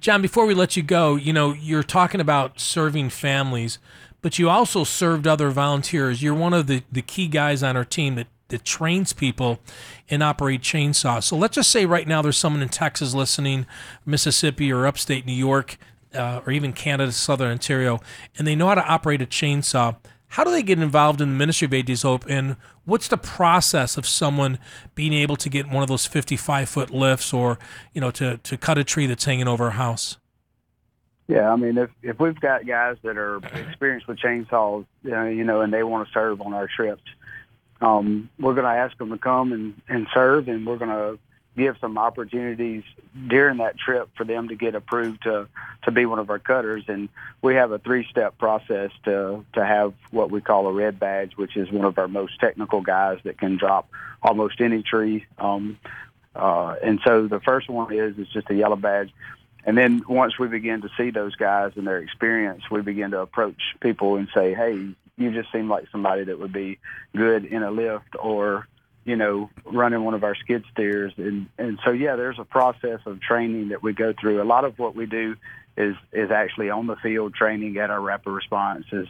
John, before we let you go, you know, you're talking about serving families, but you also served other volunteers. You're one of the, the key guys on our team that, that trains people and operate chainsaws. So let's just say right now there's someone in Texas listening, Mississippi or upstate New York, uh, or even Canada, Southern Ontario, and they know how to operate a chainsaw. How do they get involved in the ministry of Eight Days of Hope, and what's the process of someone being able to get one of those fifty-five foot lifts, or, you know, to, to cut a tree that's hanging over a house? Yeah, I mean, if, if we've got guys that are experienced with chainsaws, uh, you know, and they want to serve on our trips, um, we're going to ask them to come and, and serve, and we're going to give some opportunities during that trip for them to get approved to, to be one of our cutters. And we have a three-step process to, to have what we call a red badge, which is one of our most technical guys that can drop almost any tree. Um, uh, and so the first one is, it's just a yellow badge. And then once we begin to see those guys and their experience, we begin to approach people and say, hey, you just seem like somebody that would be good in a lift, or you know, running one of our skid steers. And, and so, yeah, there's a process of training that we go through. A lot of what we do is, is actually on the field training at our rapid responses.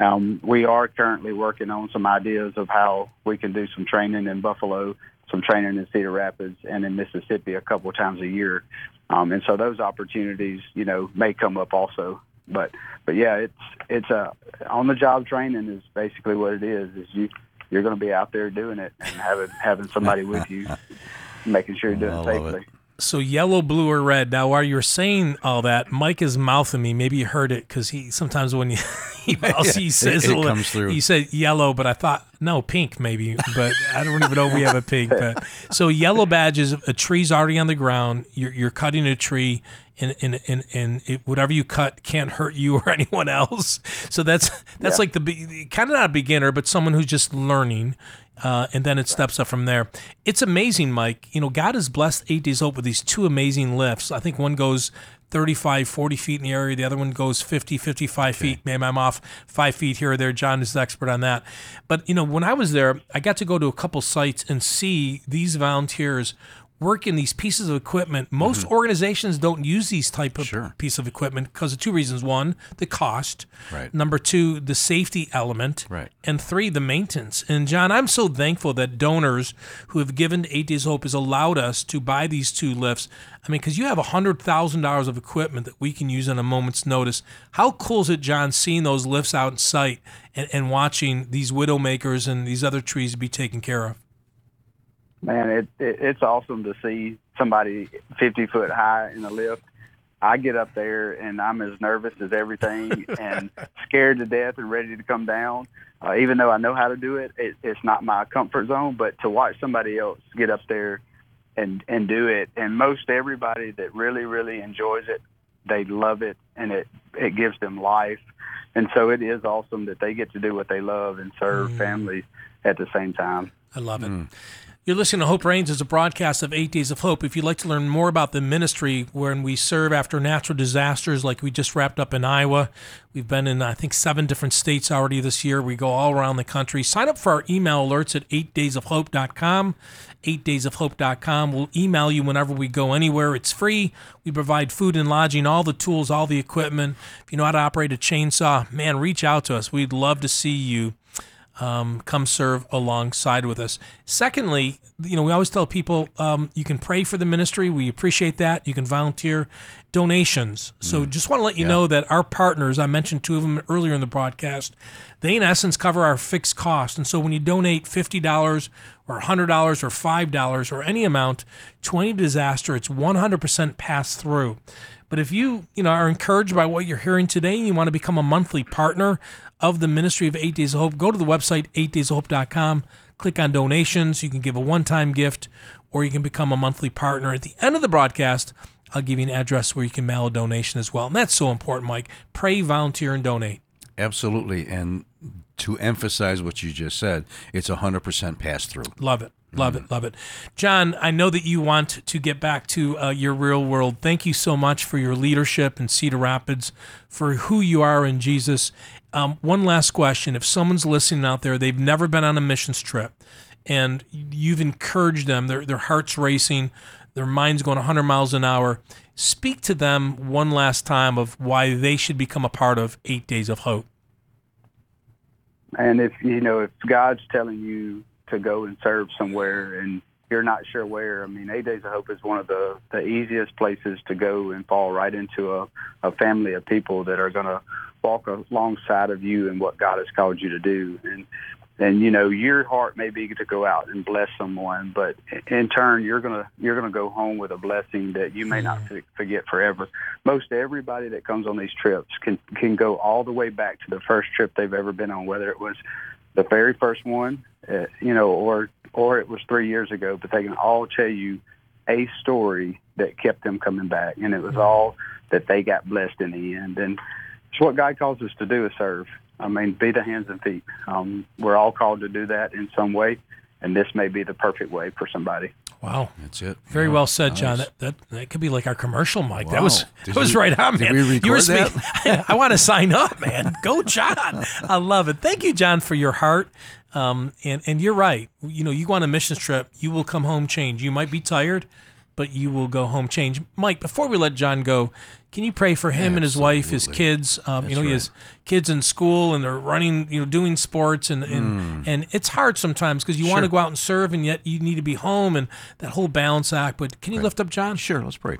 Um, we are currently working on some ideas of how we can do some training in Buffalo, some training in Cedar Rapids, and in Mississippi a couple of times a year. Um, and so those opportunities, you know, may come up also. But, but yeah, it's, it's a on-the-job training is basically what it is, is you, you're going to be out there doing it and having having somebody with you, making sure you're doing it safely. So yellow, blue, or red. Now, while you're saying all that, Mike is mouthing me. Maybe you heard it, because he sometimes when you email. See, yeah, sizzle. It, it comes through. You said yellow, but I thought, no, pink maybe. But I don't even know if we have a pink. But so yellow badges, a tree's already on the ground. You're, you're cutting a tree, and and and, and it, whatever you cut can't hurt you or anyone else. So that's that's yeah. like the kind of not a beginner, but someone who's just learning. Uh, and then it steps up from there. It's amazing, Mike. You know, God has blessed Eight Days Hope with these two amazing lifts. I think one goes thirty-five, forty feet in the area. The other one goes fifty, fifty-five okay. feet. Maybe I'm off five feet here or there. John is the expert on that. But, you know, when I was there, I got to go to a couple sites and see these volunteers work in these pieces of equipment. Most mm-hmm. organizations don't use these type of sure. piece of equipment because of two reasons. One, the cost. Right. Number two, the safety element. Right. And three, the maintenance. And John, I'm so thankful that donors who have given to Eight Days of Hope has allowed us to buy these two lifts. I mean, because you have one hundred thousand dollars of equipment that we can use on a moment's notice. How cool is it, John, seeing those lifts out in sight and, and watching these widowmakers and these other trees be taken care of? Man, it, it it's awesome to see somebody fifty foot high in a lift. I get up there and I'm as nervous as everything and scared to death and ready to come down. Uh, even though I know how to do it, it, it's not my comfort zone. But to watch somebody else get up there and and do it, and most everybody that really really enjoys it, they love it and it it gives them life. And so it is awesome that they get to do what they love and serve mm. families at the same time. I love it. Mm. You're listening to Hope Reigns as a broadcast of Eight Days of Hope. If you'd like to learn more about the ministry wherein we serve after natural disasters like we just wrapped up in Iowa, we've been in, I think, seven different states already this year. We go all around the country. Sign up for our email alerts at eight days of hope dot com, eight days of hope dot com. We'll email you whenever we go anywhere. It's free. We provide food and lodging, all the tools, all the equipment. If you know how to operate a chainsaw, man, reach out to us. We'd love to see you. Um, come serve alongside with us. Secondly, you know, we always tell people um, you can pray for the ministry. We appreciate that. You can volunteer donations. So mm. just want to let you yeah. know that our partners, I mentioned two of them earlier in the broadcast, they in essence cover our fixed cost. And so when you donate fifty dollars or one hundred dollars or five dollars or any amount to any disaster, it's one hundred percent pass through. But if you, you know, are encouraged by what you're hearing today and you want to become a monthly partner of the ministry of Eight Days of Hope, go to the website, eight days of hope dot com, click on donations. You can give a one-time gift or you can become a monthly partner. At the end of the broadcast, I'll give you an address where you can mail a donation as well. And that's so important, Mike. Pray, volunteer, and donate. Absolutely. And to emphasize what you just said, it's one hundred percent pass-through. Love it. Love it, love it. John, I know that you want to get back to uh, your real world. Thank you so much for your leadership in Cedar Rapids, for who you are in Jesus. Um, one last question. If someone's listening out there, they've never been on a missions trip, and you've encouraged them, their, their heart's racing, their mind's going one hundred miles an hour, speak to them one last time of why they should become a part of Eight Days of Hope. And if, you know, if God's telling you to go and serve somewhere and you're not sure where, I mean, Eight Days of Hope is one of the, the easiest places to go and fall right into a, a family of people that are going to walk alongside of you and what God has called you to do. And, and, you know, your heart may be to go out and bless someone, but in turn, you're going to, you're going to go home with a blessing that you may not forget forever. Most everybody that comes on these trips can, can go all the way back to the first trip they've ever been on, whether it was the very first one, uh, you know, or or it was three years ago, but they can all tell you a story that kept them coming back, and it was all that they got blessed in the end. And it's what God calls us to do is serve. I mean, be the hands and feet. Um, we're all called to do that in some way, and this may be the perfect way for somebody. Wow. That's it. Very wow. well said, nice. John. That, that that could be like our commercial, Mike. Wow. That was did that was you, right on, man. Did we record you were speaking, that? I want to sign up, man. Go, John. I love it. Thank you, John, for your heart. Um, and, and you're right. You know, you go on a missions trip, you will come home changed. You might be tired, but you will go home changed. Mike, before we let John go, can you pray for him yeah, and his absolutely. wife, his kids? Um, you know, right. he has kids in school and they're running, you know, doing sports, and and, mm. and it's hard sometimes because you sure. want to go out and serve and yet you need to be home and that whole balance act. But can you right. lift up John? Sure, let's pray.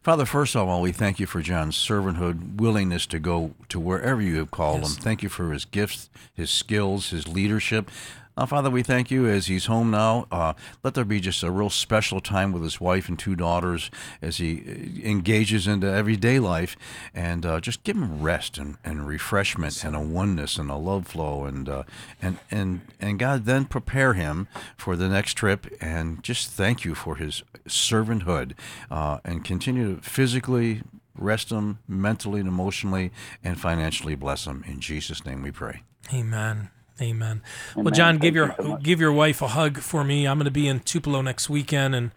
Father, first of all, we thank you for John's servanthood, willingness to go to wherever you have called yes. him. Thank you for his gifts, his skills, his leadership. Now, Father, we thank you as he's home now. Uh, let there be just a real special time with his wife and two daughters as he engages into everyday life. And uh, just give him rest and, and refreshment and a oneness and a love flow. And, uh, and, and, and God, then prepare him for the next trip. And just thank you for his servanthood uh, and continue to physically rest him, mentally and emotionally, and financially bless him. In Jesus' name we pray. Amen. Amen. Amen. Well, John, Thank give your you so give your wife a hug for me. I'm going to be in Tupelo next weekend, and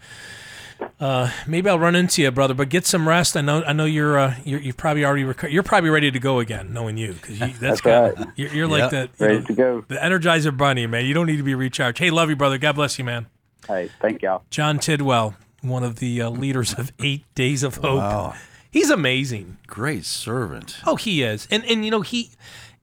uh, maybe I'll run into you, brother. But get some rest. I know I know you're uh, you're, you're probably already reco- you're probably ready to go again, knowing you, because that's, that's kinda, right. You're, you're yep. like that you ready know, to go. The Energizer Bunny, man. You don't need to be recharged. Hey, love you, brother. God bless you, man. Hey, thank y'all. John Tidwell, one of the uh, leaders of Eight Days of Hope. Wow. He's amazing. Great servant. Oh, he is. And, and you know, he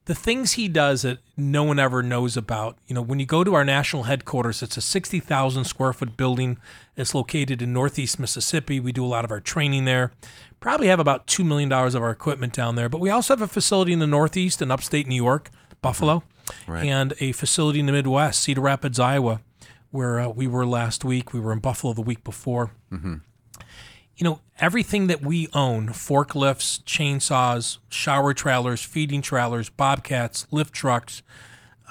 the things he does that no one ever knows about. You know, when you go to our national headquarters, it's a sixty thousand square foot building. It's located in northeast Mississippi. We do a lot of our training there. Probably have about two million dollars of our equipment down there. But we also have a facility in the northeast in upstate New York, Buffalo, right. and a facility in the Midwest, Cedar Rapids, Iowa, where uh, we were last week. We were in Buffalo the week before. Mm-hmm. You know, everything that we own, forklifts, chainsaws, shower trailers, feeding trailers, bobcats, lift trucks,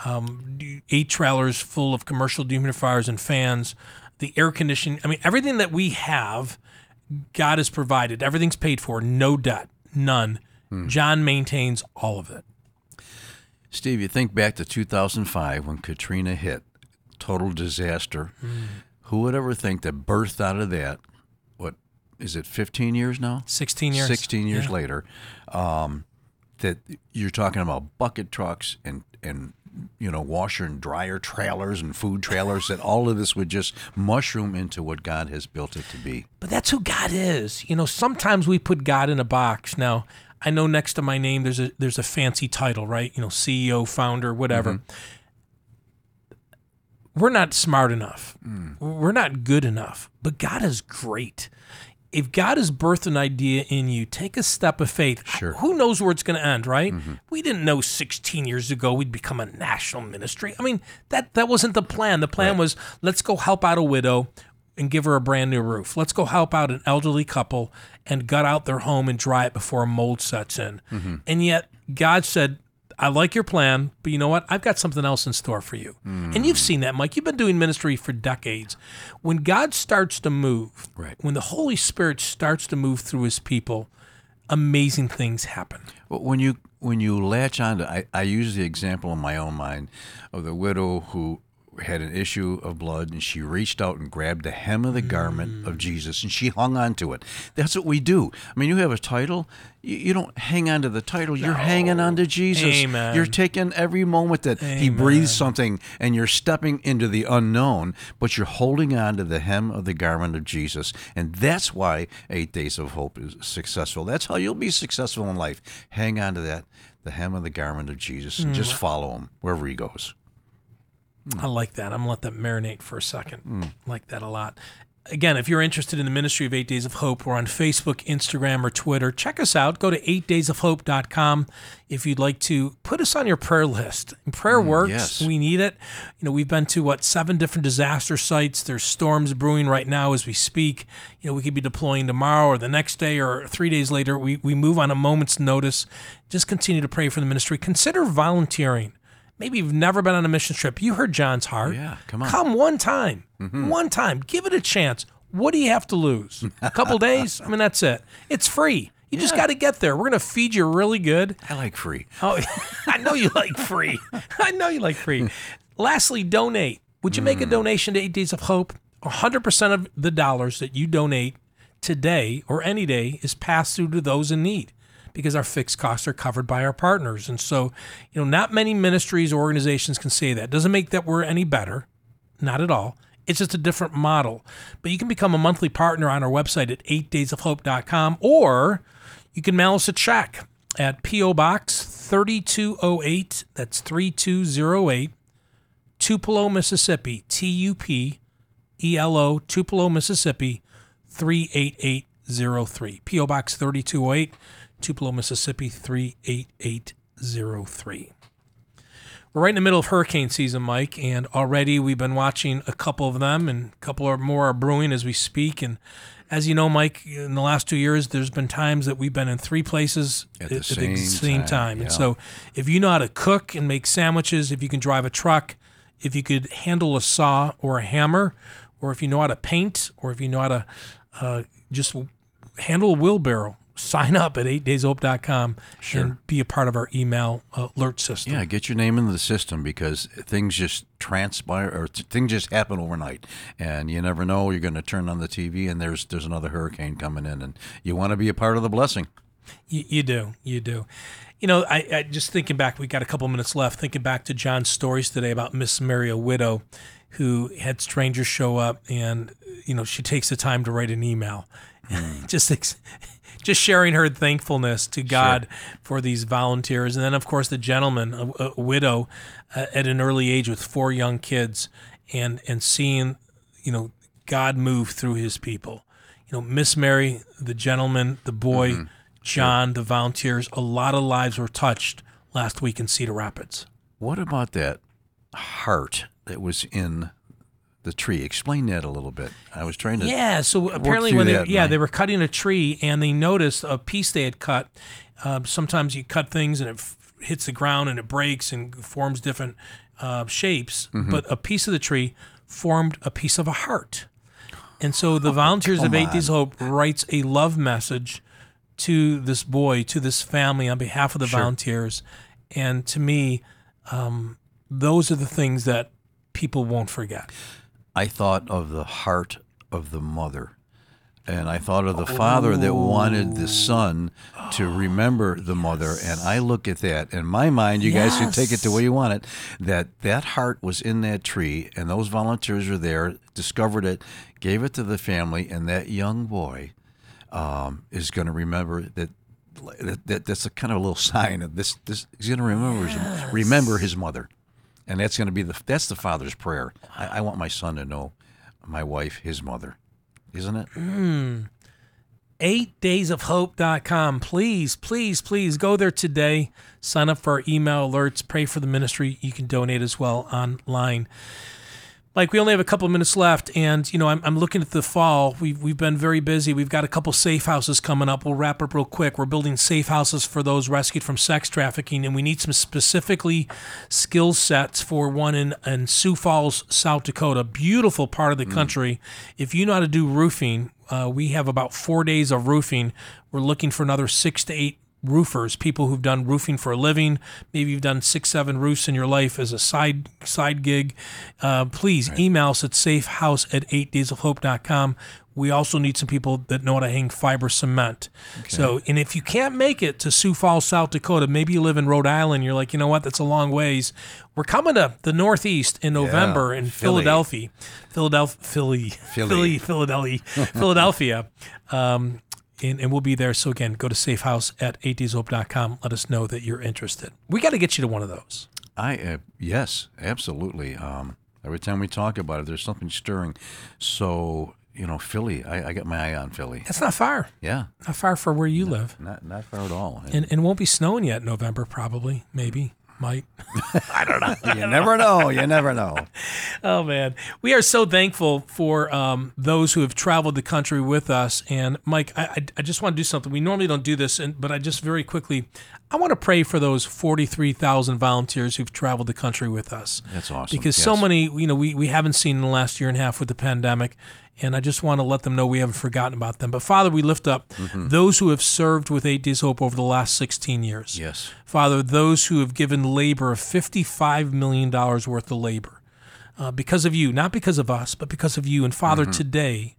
um, eight trailers full of commercial dehumidifiers and fans, the air conditioning. I mean, everything that we have, God has provided. Everything's paid for. No debt. None. Hmm. John maintains all of it. Steve, you think back to two thousand five when Katrina hit. Total disaster. Hmm. Who would ever think that birthed out of that, is it fifteen years now? sixteen years sixteen years yeah. later, um, that you're talking about bucket trucks and, and, you know, washer and dryer trailers and food trailers, that all of this would just mushroom into what God has built it to be. But that's who God is. You know, sometimes we put God in a box. Now, I know next to my name there's a there's a fancy title, right? You know, C E O, founder, whatever. Mm-hmm. We're not smart enough. Mm. We're not good enough. But God is great. If God has birthed an idea in you, take a step of faith. Sure. Who knows where it's going to end, right? Mm-hmm. We didn't know sixteen years ago we'd become a national ministry. I mean, that, that wasn't the plan. The plan right. was, let's go help out a widow and give her a brand new roof. Let's go help out an elderly couple and gut out their home and dry it before a mold sets in. Mm-hmm. And yet God said, I like your plan, but you know what? I've got something else in store for you. Mm. And you've seen that, Mike. You've been doing ministry for decades. When God starts to move, right. when the Holy Spirit starts to move through his people, amazing things happen. When you when you latch onto, I, I use the example in my own mind of the widow who had an issue of blood, and she reached out and grabbed the hem of the garment mm. of Jesus, and she hung on to it. That's what we do. I mean, you have a title. You, you don't hang on to the title. You're no. hanging on to Jesus. Amen. You're taking every moment that Amen. He breathes something, and you're stepping into the unknown, but you're holding on to the hem of the garment of Jesus. And that's why Eight Days of Hope is successful. That's how you'll be successful in life. Hang on to that, the hem of the garment of Jesus, and mm. just follow him wherever he goes. I like that. I'm going to let that marinate for a second. Mm. I like that a lot. Again, if you're interested in the ministry of Eight Days of Hope, we're on Facebook, Instagram, or Twitter. Check us out. Go to eight days of hope dot com if you'd like to. Put us on your prayer list. Prayer mm, works. Yes. We need it. You know, we've been to, what, seven different disaster sites. There's storms brewing right now as we speak. You know, we could be deploying tomorrow or the next day or three days later. We, we move on a moment's notice. Just continue to pray for the ministry. Consider volunteering. Maybe you've never been on a mission trip. You heard John's heart. Yeah, come on. Come one time. Mm-hmm. One time. Give it a chance. What do you have to lose? A couple days? I mean, that's it. It's free. You yeah. just got to get there. We're going to feed you really good. I like free. Oh, I know you like free. I know you like free. Lastly, donate. Would you make mm. a donation to Eight Days of Hope? one hundred percent of the dollars that you donate today or any day is passed through to those in need, because our fixed costs are covered by our partners. And so, you know, not many ministries or organizations can say that. Doesn't make that we're any better. Not at all. It's just a different model. But you can become a monthly partner on our website at eight days of hope dot com, or you can mail us a check at P O. Box thirty-two oh eight, that's thirty-two oh eight, Tupelo, Mississippi, T U P E L O, Tupelo, Mississippi, three eight eight oh three. P O. Box thirty-two oh eight. Tupelo, Mississippi, three eight eight oh three. We're right in the middle of hurricane season, Mike, and already we've been watching a couple of them, and a couple or more are brewing as we speak. And as you know, Mike, in the last two years, there's been times that we've been in three places at the, at same, the same time. time. Yeah. And so if you know how to cook and make sandwiches, if you can drive a truck, if you could handle a saw or a hammer, or if you know how to paint, or if you know how to uh, just handle a wheelbarrow, sign up at eight days hope dot com sure. and be a part of our email uh, alert system. Yeah, get your name into the system, because things just transpire, or things just happen overnight, and you never know. You're going to turn on the T V and there's there's another hurricane coming in, and you want to be a part of the blessing. You, you do, you do. You know, I, I just thinking back, we got a couple minutes left, thinking back to John's stories today about Miss Mary, a widow, who had strangers show up, and, you know, she takes the time to write an email. Mm. just ex- Just sharing her thankfulness to God sure. for these volunteers. And then, of course, the gentleman, a, a widow uh, at an early age with four young kids, and, and seeing, you know, God move through his people. You know, Miss Mary, the gentleman, the boy, mm-hmm. John, sure. the volunteers, a lot of lives were touched last week in Cedar Rapids. What about that heart that was in the tree? Explain that a little bit. I was trying to yeah. So apparently, when they, yeah, night. they were cutting a tree, and they noticed a piece they had cut. Uh, sometimes you cut things, and it f- hits the ground, and it breaks and forms different uh, shapes. Mm-hmm. But a piece of the tree formed a piece of a heart. And so the oh, volunteers of Eight Days of Hope writes a love message to this boy, to this family, on behalf of the sure. volunteers. And to me, um, those are the things that people won't forget. I thought of the heart of the mother, and I thought of the father that wanted the son to remember the yes. mother. And I look at that in my mind, you yes. guys can take it the way you want it, that that heart was in that tree, and those volunteers were there, discovered it, gave it to the family, and that young boy um, is going to remember that. That, that that's a kind of a little sign of this. This he's going to remember yes. his, remember his mother. And that's going to be the that's the father's prayer. I, I want my son to know my wife, his mother, isn't it? Mm. eight days of hope dot com. Please, please, please go there today. Sign up for our email alerts. Pray for the ministry. You can donate as well online. Like, we only have a couple of minutes left, and, you know, I'm, I'm looking at the fall. We've, we've been very busy. We've got a couple safe houses coming up. We'll wrap up real quick. We're building safe houses for those rescued from sex trafficking, and we need some specifically skill sets for one in, in Sioux Falls, South Dakota, beautiful part of the country. Mm. If you know how to do roofing, uh, we have about four days of roofing. We're looking for another six to eight roofers, people who've done roofing for a living. Maybe you've done six, seven roofs in your life as a side side gig. Uh, please right. email us at safehouse at eight days of hope dot com. We also need some people that know how to hang fiber cement. Okay. So, and if you can't make it to Sioux Falls, South Dakota, maybe you live in Rhode Island, you're like, you know what, that's a long ways. We're coming to the Northeast in November yeah, in Philly. Philadelphia. Philly. Philly. Philly. Philadelphia. Philadelphia. Um, And, and we'll be there. So, again, go to safehouse at eight days hope dot com. Let us know that you're interested. We got to get you to one of those. I uh, Yes, absolutely. Um, every time we talk about it, there's something stirring. So, you know, Philly, I, I got my eye on Philly. That's not far. Yeah. Not far for where you not, live. Not not far at all. And, and won't be snowing yet in November, probably, maybe. Might. I don't know. You never know. You never know. Oh, man. We are so thankful for um, those who have traveled the country with us. And, Mike, I, I just want to do something. We normally don't do this, and, but I just very quickly, I want to pray for those forty-three thousand volunteers who've traveled the country with us. That's awesome. Because yes. so many, you know, we, we haven't seen in the last year and a half with the pandemic. And I just want to let them know we haven't forgotten about them. But, Father, we lift up mm-hmm. those who have served with Eight Days Hope over the last sixteen years. Yes. Father, those who have given labor of fifty-five million dollars worth of labor uh, because of you, not because of us, but because of you. And, Father, mm-hmm. today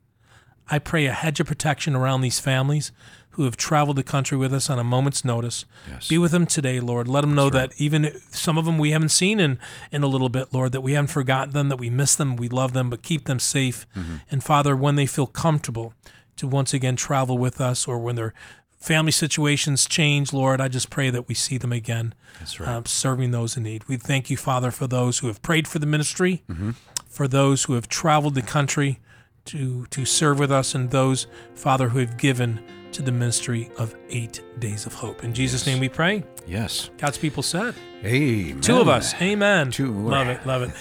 I pray a hedge of protection around these families who have traveled the country with us on a moment's notice. Yes. Be with them today, Lord. Let them know right. that even if some of them we haven't seen in, in a little bit, Lord, that we haven't forgotten them, that we miss them, we love them, but keep them safe. Mm-hmm. And, Father, when they feel comfortable to once again travel with us, or when their family situations change, Lord, I just pray that we see them again That's right. uh, serving those in need. We thank you, Father, for those who have prayed for the ministry, mm-hmm. for those who have traveled the country to, to serve with us, and those, Father, who have given to the ministry of Eight Days of Hope. In Jesus' yes. name we pray. Yes. God's people said. Amen. Two of us. Amen. Two. Love it. Love it.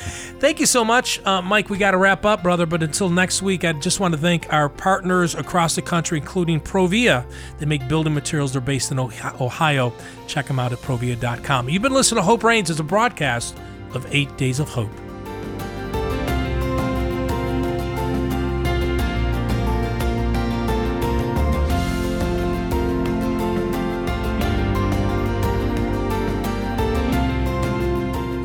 Thank you so much, uh, Mike. We got to wrap up, brother. But until next week, I just want to thank our partners across the country, including Provia. They make building materials. They're based in Ohio. Check them out at provia dot com. You've been listening to Hope Reigns as a broadcast of Eight Days of Hope.